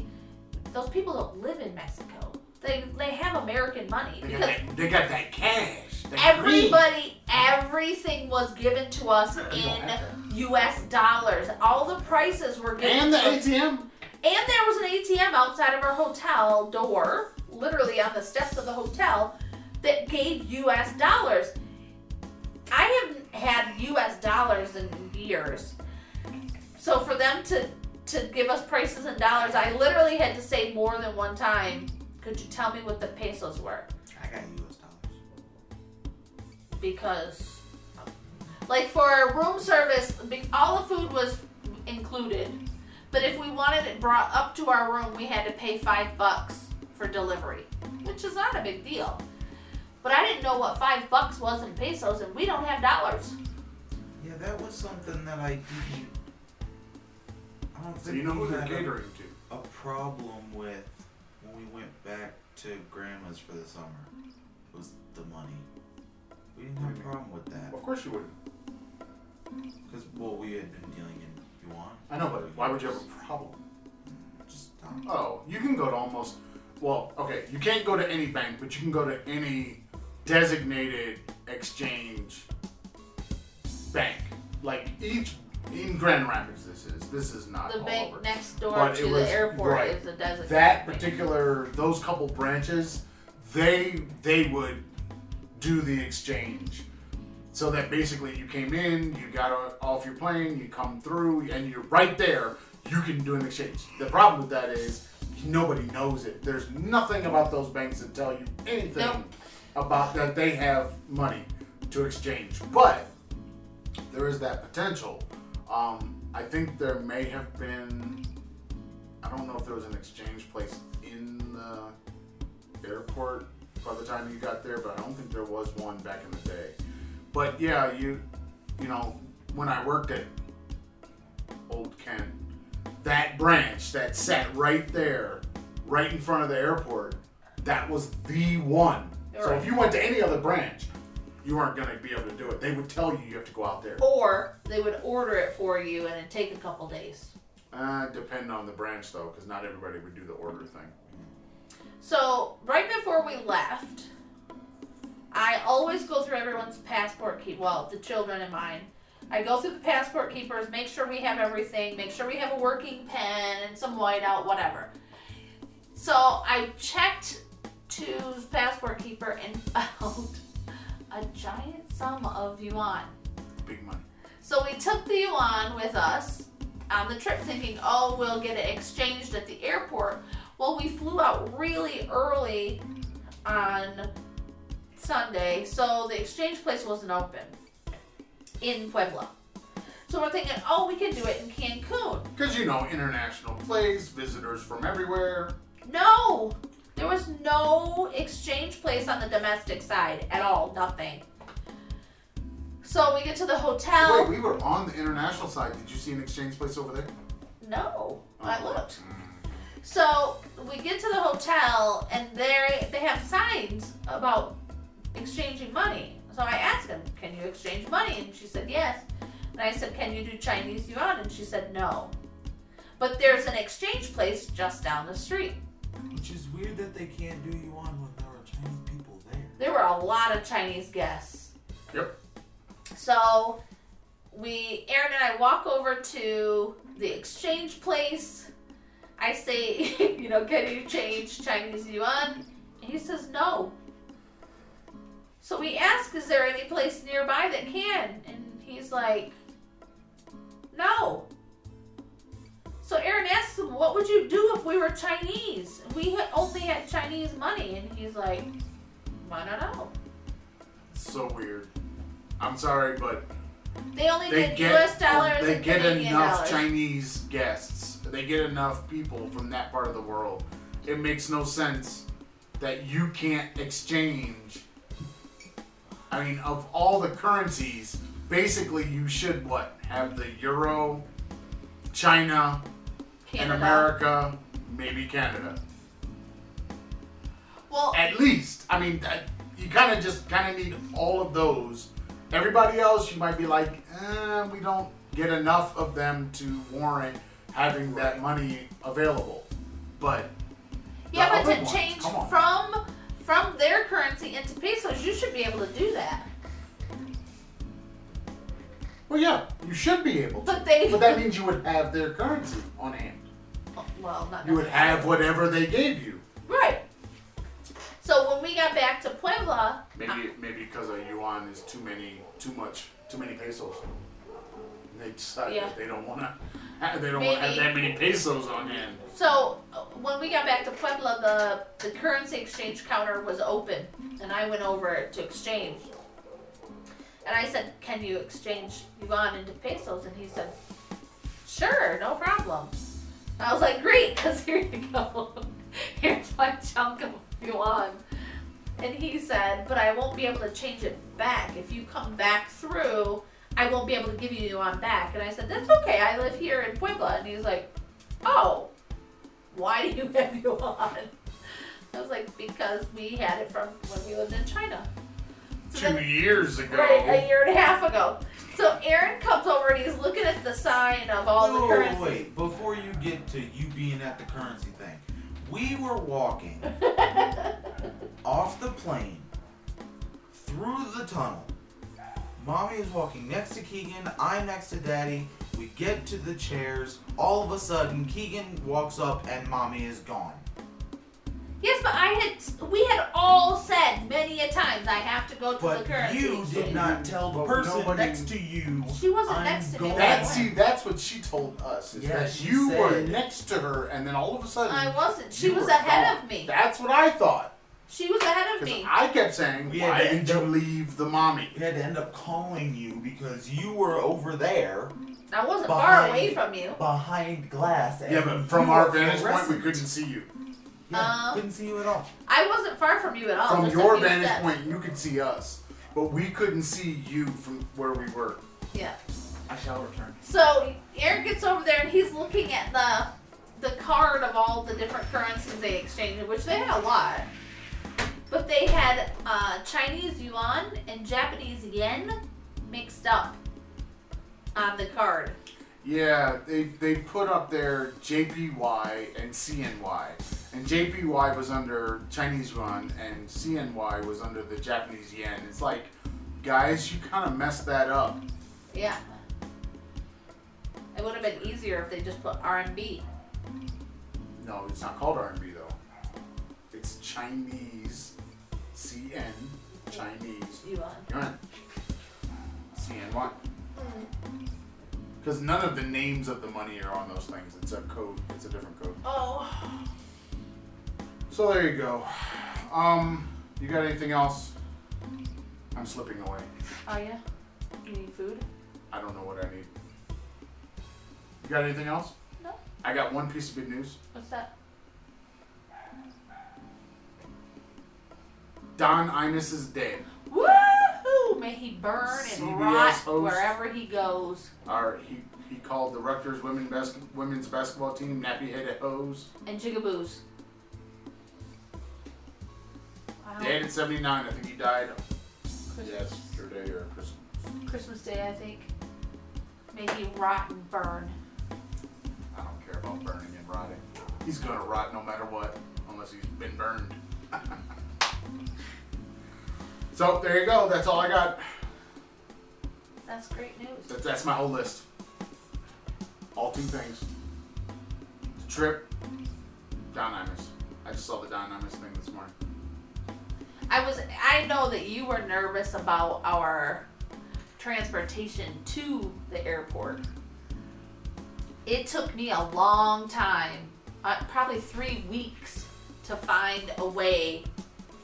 those people don't live in Mexico. They they have American money. They, because got, that, they got that cash. That everybody, green. everything was given to us in U S dollars. All the prices were given. And the A T M. And there was an A T M outside of our hotel door, literally on the steps of the hotel, that gave U S dollars. I have had U S dollars in years. So for them to, to give us prices in dollars, I literally had to say more than one time, could you tell me what the pesos were? I got U S dollars. Because, like for room service, all the food was included. But if we wanted it brought up to our room, we had to pay five bucks for delivery, which is not a big deal. But I didn't know what five bucks was in pesos, and we don't have dollars. Yeah, that was something that I didn't. I don't think so. You know who they're catering to? A problem with when we went back to Grandma's for the summer was the money. We didn't have a problem with that. Well, of course you wouldn't. Because well, we had been dealing in yuan. I know, but why would you have a problem? Just stop. Oh, you can go to almost. Well, okay, you can't go to any bank, but you can go to any designated exchange bank. Like each in Grand Rapids, this is this is not the all bank over. Next door but to was, the airport right, is a designated. That particular bank. Those couple branches, they they would do the exchange, so that basically you came in, you got off your plane, you come through, and you're right there. You can do an exchange. The problem with that is. Nobody knows it. There's nothing about those banks that tell you anything nope. about that they have money to exchange. But there is that potential. Um, I think there may have been, I don't know if there was an exchange place in the airport by the time you got there, but I don't think there was one back in the day. But yeah, you, you know, when I worked at Old Kent, that branch that sat right there, right in front of the airport, that was the one. Right. So if you went to any other branch, you weren't going to be able to do it. They would tell you you have to go out there. Or they would order it for you and it'd take a couple days. Uh, depending on the branch, though, because not everybody would do the order thing. So right before we left, I always go through everyone's passport key. Well, the children and mine. I go through the passport keepers, make sure we have everything, make sure we have a working pen and some whiteout, whatever. So I checked Tu's passport keeper and found a giant sum of yuan. Big money. So we took the yuan with us on the trip thinking, oh, we'll get it exchanged at the airport. Well, we flew out really early on Sunday, so the exchange place wasn't open. In Puebla. So we're thinking, oh, we can do it in Cancun. Because, you know, international place, visitors from everywhere. No! There was no exchange place on the domestic side at all. Nothing. So we get to the hotel. Wait, we were on the international side. Did you see an exchange place over there? No. Oh. I looked. So we get to the hotel, and there they have signs about exchanging money. So I asked him, can you exchange money? And she said, yes. And I said, can you do Chinese yuan? And she said, no. But there's an exchange place just down the street. Which is weird that they can't do yuan when there are Chinese people there. There were a lot of Chinese guests. Yep. So we, Aaron and I walk over to the exchange place. I say, you know, can you change Chinese yuan? And he says, no. So we ask, is there any place nearby that can? And he's like, no. So Aaron asks him, what would you do if we were Chinese? We only had Chinese money. And he's like, I don't know. So weird. I'm sorry, but they only they get, get U S dollars and They and get Canadian enough dollars. Chinese guests. They get enough people from that part of the world. It makes no sense that you can't exchange. I mean, of all the currencies, basically you should, what, have the euro, China, Canada. And America, maybe Canada. Well, at least. I mean, that, you kind of just kind of need all of those. Everybody else, you might be like, eh, we don't get enough of them to warrant having that money available. But yeah, but to ones, change from... From their currency into pesos, you should be able to do that. Well, yeah, you should be able to. But, they, but that means you would have their currency on hand. Well, not You would have whatever they gave you. Right. So when we got back to Puebla, Maybe maybe because a yuan is too many, too much, too many pesos. They decide yeah. that they don't want to. They don't want to have that many pesos on hand. So when we got back to Puebla, the the currency exchange counter was open, and I went over to exchange. And I said, "Can you exchange yuan into pesos?" And he said, "Sure, no problem." And I was like, "Great, because here you go. Here's my chunk of yuan." And he said, "But I won't be able to change it back. If you come back through, I won't be able to give you yuan back." And I said, "That's okay. I live here in Puebla." And he's like, "Oh, why do you have yuan?" I was like, "Because we had it from when we lived in China." So Two then, years ago. Right, a year and a half ago. So Aaron comes over and he's looking at the sign of all whoa, the currency. Whoa, wait, before you get to you being at the currency thing, we were walking off the plane through the tunnel. Mommy is walking next to Keegan, I'm next to Daddy. We get to the chairs. All of a sudden, Keegan walks up and Mommy is gone. Yes, but I had we had all said many a times I have to go to but the currency. But you did not tell the person nobody, next to you. She wasn't I'm next to me. That, see, that's what she told us. Is yeah, that you said, were next to her, and then all of a sudden I wasn't. She was ahead gone. Of me. That's what I thought. She was ahead of me. I kept saying, we "Why did you leave the mommy?" We had to end up calling you because you were over there. I wasn't behind, far away from you. Behind glass. And yeah, but from our vantage point, we couldn't see you. Yeah, um, couldn't see you at all. I wasn't far from you at all. From your vantage steps. point, you could see us, but we couldn't see you from where we were. Yeah. I shall return. So Eric gets over there and he's looking at the the card of all the different currencies they exchanged, which they had a lot. But they had uh, Chinese yuan and Japanese yen mixed up on the card. Yeah, they they put up their J P Y and C N Y. And J P Y was under Chinese yuan, and C N Y was under the Japanese yen. It's like, guys, you kind of messed that up. Yeah. It would have been easier if they just put R M B. No, it's not called R M B, though. It's Chinese C N, Chinese yuan, yuan. C N Y. Because mm. none of the names of the money are on those things. It's a code. It's a different code. Oh. So there you go. Um, you got anything else? I'm slipping away. Oh yeah? You need food? I don't know what I need. You got anything else? No. I got one piece of good news. What's that? Don Imus is dead. Woohoo! May he burn C B S and rot host. Wherever he goes. Our, he, he called the Rutgers women bas- women's basketball team nappy-headed hoes. And jigaboos. Dead at seventy-nine. I think he died yesterday or Christmas. Christmas Day, I think. May he rot and burn. I don't care about burning and rotting. He's going to rot no matter what, unless he's been burned. So, there you go. That's all I got. That's great news. That's, that's my whole list. All two things. The trip, Don Imus. I just saw the Don Imus thing this morning. I was. I know that you were nervous about our transportation to the airport. It took me a long time, uh, probably three weeks, to find a way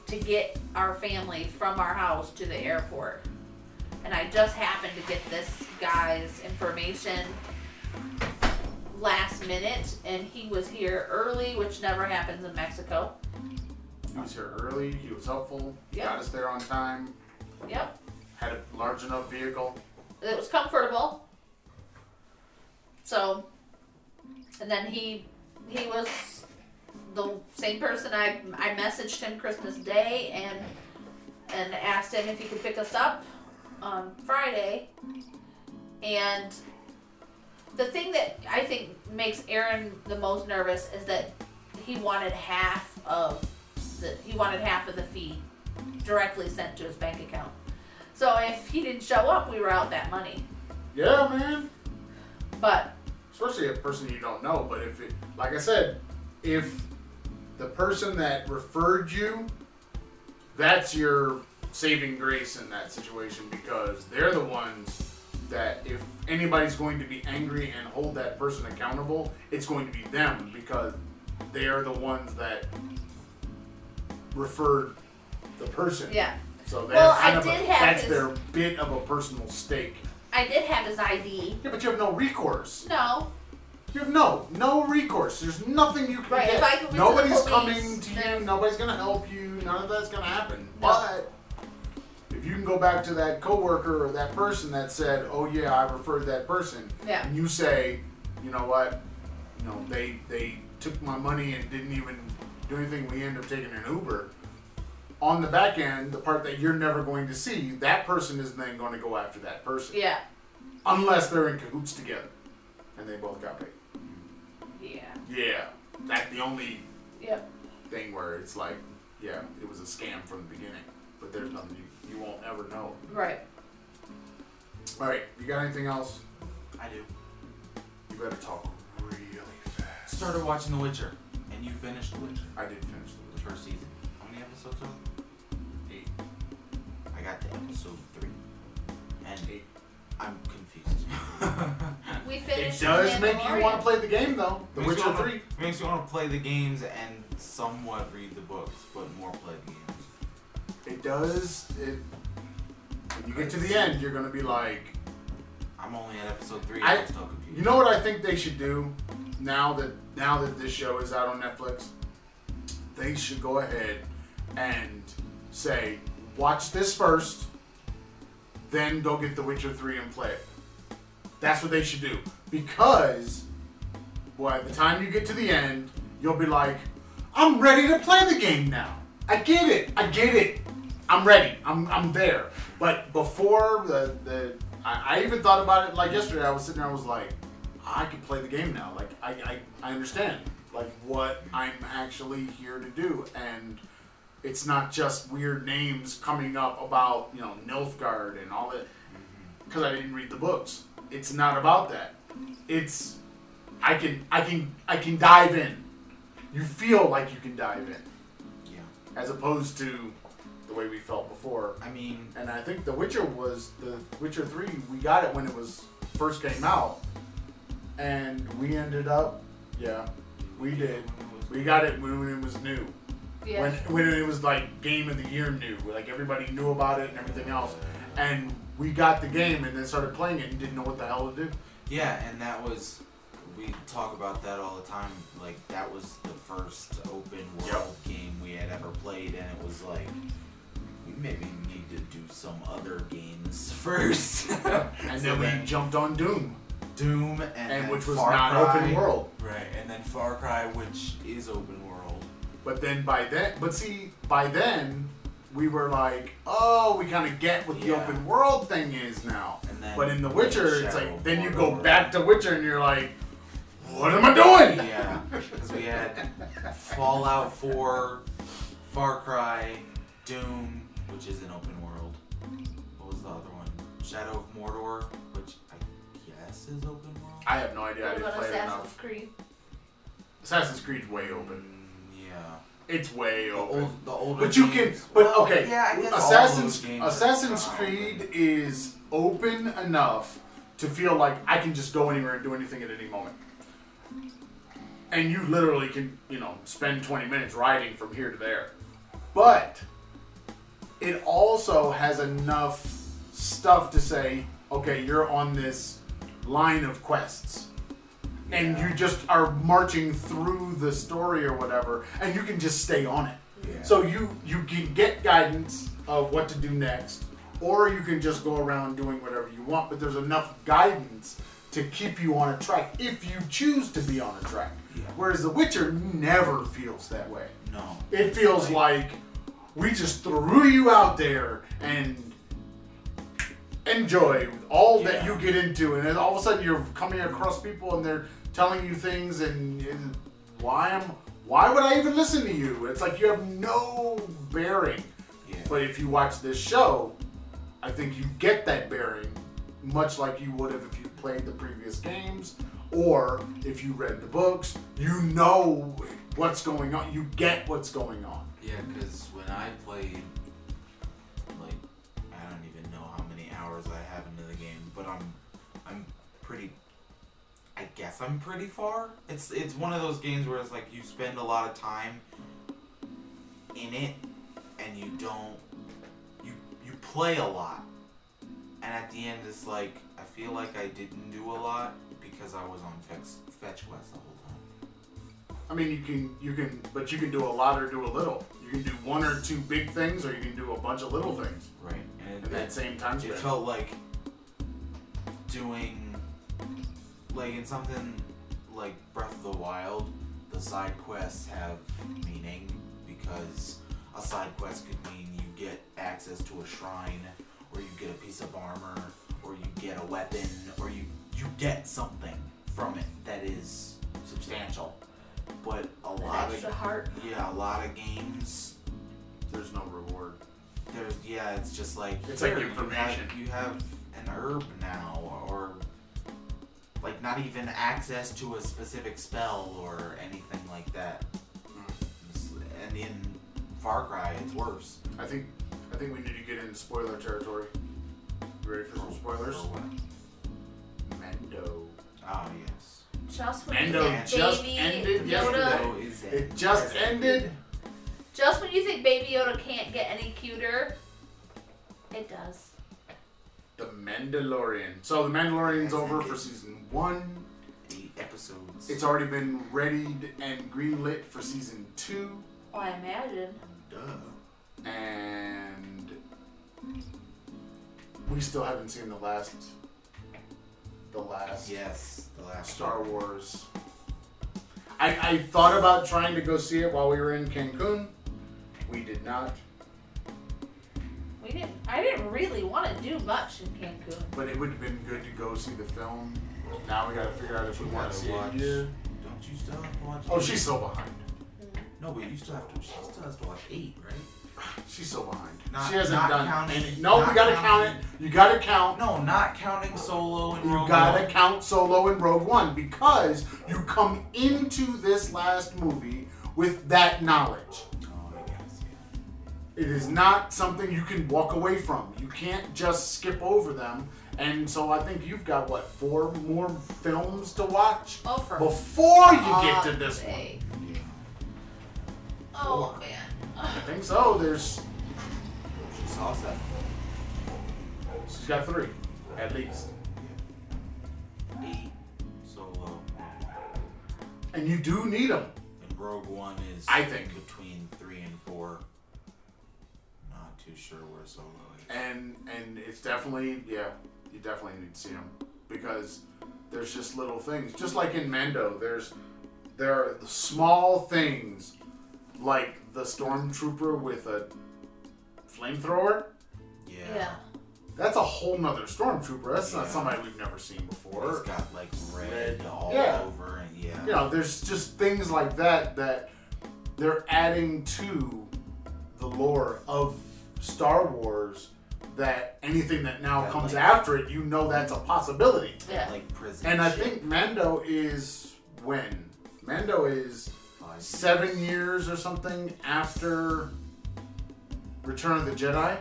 to get our family from our house to the airport. And I just happened to get this guy's information last minute, and he was here early, which never happens in Mexico. He was here early, he was helpful, he yep. got us there on time. Yep. Had a large enough vehicle. It was comfortable. So, and then he he was the same person I I messaged him Christmas Day and and asked him if he could pick us up on Friday. And the thing that I think makes Aaron the most nervous is that he wanted half of The, he wanted half of the fee directly sent to his bank account. So if he didn't show up, we were out that money. Yeah, man. But especially a person you don't know. But if it, like I said, if the person that referred you, that's your saving grace in that situation, because they're the ones that if anybody's going to be angry and hold that person accountable, it's going to be them, because they are the ones that referred the person. Yeah. So that's, well, kind I of did a, have that's his, their bit of a personal stake. I did have his I D. Yeah, but you have no recourse. No. You have no, no recourse. There's nothing you can right. get. If I could reach Nobody's the police, coming to you. Nobody's going to help you. None of that's going to happen. No. But if you can go back to that coworker or that person that said, oh, yeah, I referred that person. Yeah. And you say, you know what? You know, they, they took my money and didn't even do anything. We end up taking an Uber. On the back end, the part that you're never going to see, that person is then going to go after that person. Yeah. Unless they're in cahoots together. And they both got paid. Yeah. Yeah. That's the only yep. thing where it's like, yeah, it was a scam from the beginning. But there's nothing you, you won't ever know. Right. All right. You got anything else? I do. You better talk really fast. Started watching The Witcher. And you finished The Witcher. I did finish The Witcher. The first season. How many episodes are there? Eight. I got to episode three. And eight. I'm confused. We finished. It does make you want to play the game, though. The Witcher three. It makes you want to play the games and somewhat read the books, but more play the games. It does. It. When you get to the end, you're going to be like... I'm only at episode three. I, I'm still confused. You know what I think they should do now that now that this show is out on Netflix? They should go ahead and say, watch this first, then go get The Witcher three and play it. That's what they should do. Because, boy, by the time you get to the end, you'll be like, I'm ready to play the game now. I get it. I get it. I'm ready. I'm I'm there. But before the, the I, I even thought about it like yesterday. I was sitting there, I was like, I can play the game now. Like, I, I, I understand, like, what I'm actually here to do. And it's not just weird names coming up about, you know, Nilfgaard and all that. Because I didn't read the books. It's not about that. It's I can I can I can dive in. You feel like you can dive in. Yeah. As opposed to the way we felt before. I mean, and I think The Witcher was the Witcher three, we got it when it was first came out. And we ended up yeah, we did. We got it when it was new. Yeah. When when it was like Game of the Year new, like everybody knew about it and everything else. And we got the game and then started playing it and didn't know what the hell to do. Yeah, and that was, we talk about that all the time, like that was the first open world yep. game we had ever played, and it was like, we maybe need to do some other games first. And so then we then jumped on Doom. Doom and, and which was Far not Cry. Open world. Right, and then Far Cry, which is open world. But then by then, but see, by then, we were like, oh, we kind of get what yeah. the open world thing is now. And then, but in The Witcher, it's like, then you go back to Witcher and you're like, what am I doing? Yeah, because we had Fallout four, Far Cry, Doom, which is an open world. What was the other one? Shadow of Mordor, which I guess is open world? I have no idea. What I didn't about play Assassin's enough. Creed? Assassin's Creed's way open. Mm, yeah. It's way open. The, old, the older But you games. Can... But, well, okay. Yeah, I guess Assassin's, Assassin's Creed is open enough to feel like I can just go anywhere and do anything at any moment. And you literally can, you know, spend twenty minutes riding from here to there. But it also has enough stuff to say, okay, you're on this line of quests. Yeah. And you just are marching through the story or whatever, and you can just stay on it. Yeah. So you, you can get guidance of what to do next, or you can just go around doing whatever you want, but there's enough guidance to keep you on a track if you choose to be on a track. Yeah. Whereas The Witcher never feels that way. No. It feels like, like we just threw you out there and... enjoy all yeah. that you get into, and then all of a sudden you're coming across people and they're telling you things, and, and why am why would I even listen to you? It's like you have no bearing. Yeah. But if you watch this show, I think you get that bearing, much like you would have if you played the previous games or if you read the books. You know what's going on. You get what's going on. Yeah, because when I played yes, I'm pretty far. It's it's one of those games where it's like you spend a lot of time in it, and you don't you you play a lot, and at the end it's like I feel like I didn't do a lot because I was on fetch, fetch quest the whole time. I mean, you can you can but you can do a lot or do a little. You can do one or two big things, or you can do a bunch of little things. Right. And at that same time span. It felt like doing, like in something like Breath of the Wild, the side quests have meaning because a side quest could mean you get access to a shrine, or you get a piece of armor, or you get a weapon, or you, you get something from it that is substantial. But a lot of heart. yeah, a lot of games, there's no reward. There's yeah, it's just like it's like information. You have, you have an herb now, or like not even access to a specific spell or anything like that. Mm. And in Far Cry, it's worse. I think I think we need to get into spoiler territory. You ready for some spoilers? Mendo. Oh yes. Just when Mendo you think just baby ended Yoda, yesterday. It just ended. Just when you think Baby Yoda can't get any cuter, it does. The Mandalorian. So The Mandalorian's over for season one. Eight episodes. It's already been readied and greenlit for season two. Oh, I imagine. Duh. And we still haven't seen the last. The last, yes, the last Star Wars. I, I thought about trying to go see it while we were in Cancun. We did not. We didn't. I didn't really want to do much in Cancun. But it would have been good to go see the film. Now we got to figure out if we want to see watch. it. Don't you still have to watch? Oh, eight? She's so behind. Mm-hmm. No, but you still have to. She still has to watch eight, right? She's so behind. Not, she hasn't done counting, any. No, we gotta counting. count it. You gotta count. No, not counting Solo and Rogue One. You gotta One. count Solo and Rogue One because you come into this last movie with that knowledge. Oh, I guess, yeah. It is not something you can walk away from. You can't just skip over them. And so I think you've got, what, four more films to watch oh, for before you get to this day. one. Yeah. Oh, four. man. I think so. There's. She's all set. She's got three, at least. Eight Solo. And you do need them. And Rogue One is. I think between three and four. Not too sure where Solo is. And and it's definitely yeah, you definitely need to see them because there's just little things, just like in Mando. There's there are small things. Like the stormtrooper with a flamethrower? Yeah. yeah. That's a whole nother stormtrooper. That's yeah. not somebody we've never seen before. It's got like red, red all yeah. over. And yeah. You know, there's just things like that that they're adding to the lore of Star Wars that anything that now that comes like, after it, you know that's a possibility. Yeah. Like prison and I shit. think Mando is when? Mando is... Seven years or something after Return of the Jedi?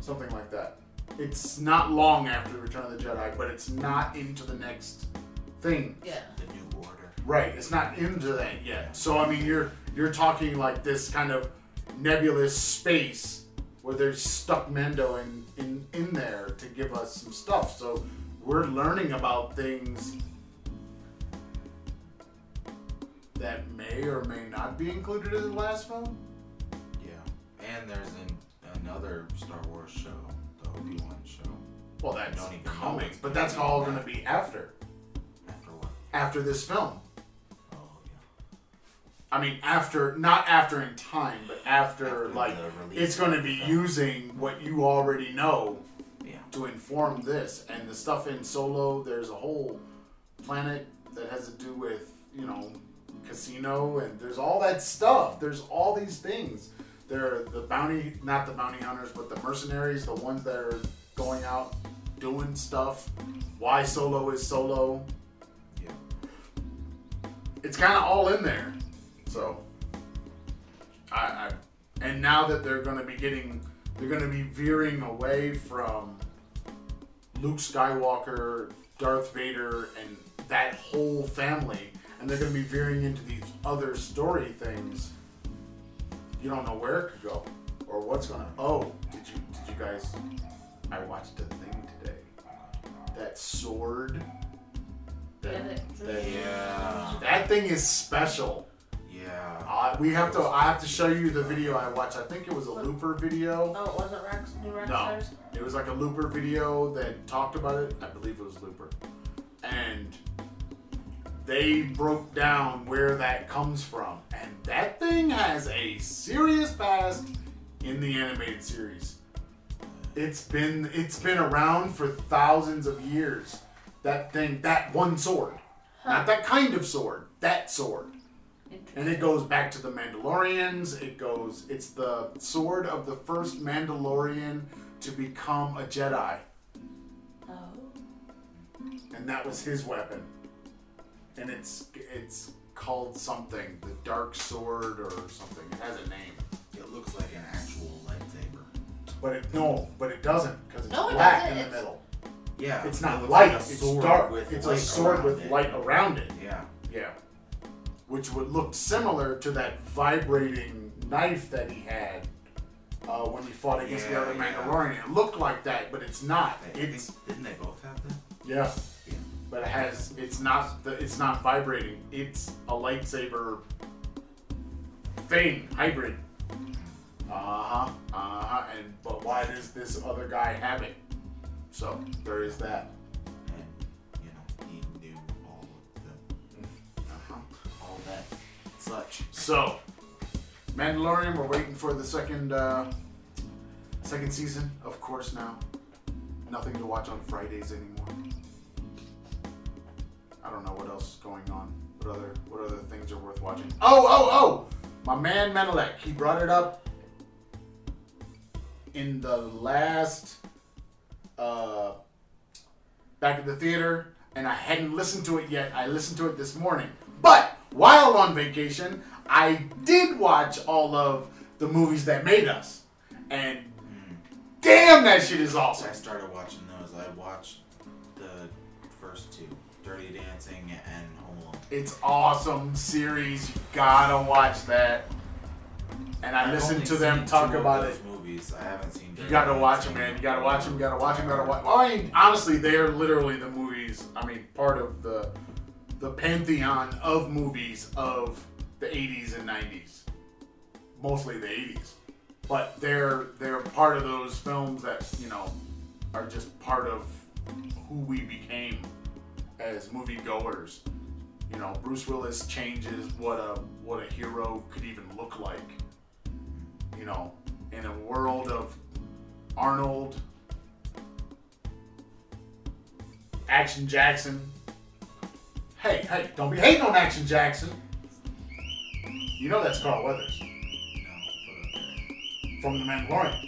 Something like that. It's not long after Return of the Jedi, but it's not into the next thing. Yeah. The New Order. Right. It's not into that yet. So, I mean, you're you're talking like this kind of nebulous space where they've stuck Mando in, in, in there to give us some stuff. So, we're learning about things... that may or may not be included in the last film? Yeah. And there's an, another Star Wars show, the Obi-Wan show. Well, that's coming, but that's all going to be after. After what? After this film. Oh, yeah. I mean, after, not after in time, but after, after like, it's going to be using what you already know yeah. to inform this. And the stuff in Solo, there's a whole planet that has to do with, you know, casino, and there's all that stuff. There's all these things. There are the bounty, not the bounty hunters, but the mercenaries, the ones that are going out doing stuff. Why Solo is Solo. Yeah. It's kind of all in there. So, I, I, and now that they're going to be getting, they're going to be veering away from Luke Skywalker, Darth Vader, and that whole family, and they're going to be veering into these other story things. You don't know where it could go or what's going to... Oh, did you did you guys... I watched a thing today. That sword. That, that, yeah. That thing is special. Yeah. Uh, we have to. I have to show you the video I watched. I think it was a Looper video. Oh, it wasn't Rex, New Rex No, stars? It was like a Looper video that talked about it. I believe it was Looper, and they broke down where that comes from. And that thing has a serious past in the animated series. It's been it's been around for thousands of years. That thing, that one sword, huh. Not that kind of sword. That sword. And it goes back to the Mandalorians. It goes, it's the sword of the first Mandalorian to become a Jedi. Oh. And that was his weapon. And it's it's called something, the Dark Sword or something. It has a name. It looks like an actual lightsaber. But it no, but it doesn't, because it's no, it black doesn't. in the it's, middle. Yeah. It's not it light, like it's dark. With it's a sword with it. light around it. Yeah. Yeah. Which would look similar to that vibrating knife that he had uh, when he fought against yeah, the other Mandalorian. Yeah. It looked like that, but it's not. They, it's they, didn't they both have that? Yeah, yeah. But it has. It's not. The, it's not vibrating. It's a lightsaber thing, hybrid. Uh huh. Uh huh. And but why does this other guy have it? So there is that. Such. So, Mandalorian, we're waiting for the second uh, second season, of course. Now, nothing to watch on Fridays anymore. I don't know what else is going on. What other what other things are worth watching? Oh oh oh! My man Menelec, he brought it up in the last uh, back at the theater, and I hadn't listened to it yet. I listened to it this morning, but. While on vacation, I did watch all of the movies that made us, and mm. damn, that shit is awesome. I started watching those. I watched the first two, Dirty Dancing and Home Alone. It's awesome series. You gotta watch that. And I I've listened to them talk about it. Movies. I haven't seen. Dirty you gotta Dancing. watch them, man. You gotta watch them. You gotta watch them. Gotta watch. Well, I mean, honestly, they are literally the movies. I mean, part of the. the pantheon of movies of the eighties and nineties. Mostly the eighties. But they're they're part of those films that, you know, are just part of who we became as moviegoers. You know, Bruce Willis changes what a what a hero could even look like. You know, in a world of Arnold, Action Jackson. Hey, hey, don't be hating on Action Jackson. You know that's Carl Weathers. No, but okay. From The Mandalorian.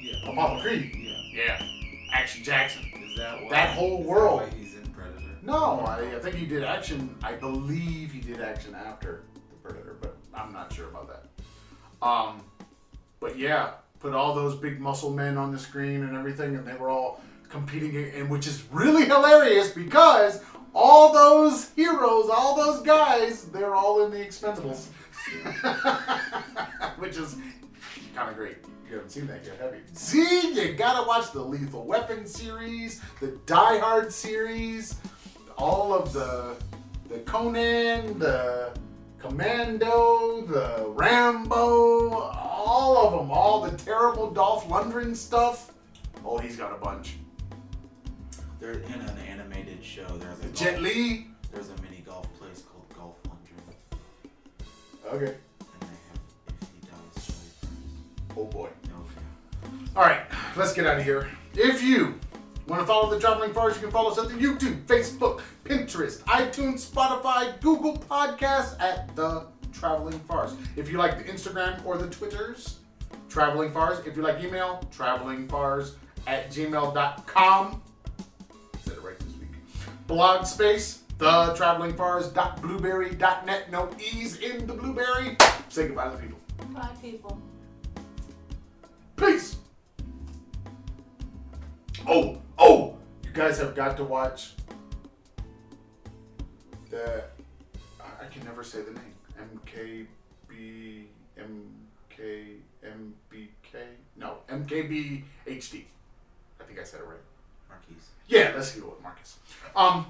Yeah. Apollo Creed. Yeah. Yeah. Action Jackson. Is that why? That whole is world. That why he's in Predator? No, I, I think he did action. I believe he did action after the Predator, but I'm not sure about that. Um, but yeah, put all those big muscle men on the screen and everything, and they were all competing, and which is really hilarious because. All those heroes, all those guys, they're all in The Expendables. Which is kind of great. You haven't seen that yet, have you? See, you gotta watch the Lethal Weapon series, the Die Hard series, all of the the Conan, the Commando, the Rambo, all of them, all the terrible Dolph Lundgren stuff. Oh, he's got a bunch. They're in an animated show. There's a Jet golf, Li. There's a mini golf place called Golf Laundry. Okay. And they have if he dies first. Oh boy. Okay. All right, let's get out of here. If you want to follow The Traveling Fars, you can follow us on YouTube, Facebook, Pinterest, iTunes, Spotify, Google Podcasts at The Traveling Fars. If you like the Instagram or the Twitters, Traveling Fars. If you like email, traveling fars at gmail dot com. Said it right this week. Blog space, the traveling fars dot blueberry dot net. No E's in the blueberry. Say goodbye to the people. Bye, people. Peace. Oh, oh, you guys have got to watch that I can never say the name. M K B M K M B K No, M K B H D. I think I said it right. Marques. Yeah, let's go with Marques. Um,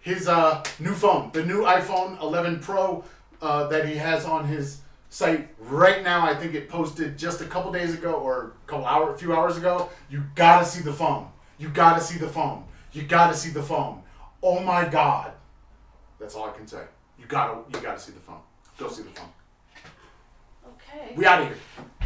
his uh new phone, the new iPhone eleven Pro uh, that he has on his site right now. I think it posted just a couple days ago or a couple hour, a few hours ago. You gotta see the phone. You gotta see the phone. You gotta see the phone. Oh my God. That's all I can say. You gotta, you gotta see the phone. Go see the phone. Okay. We out of here.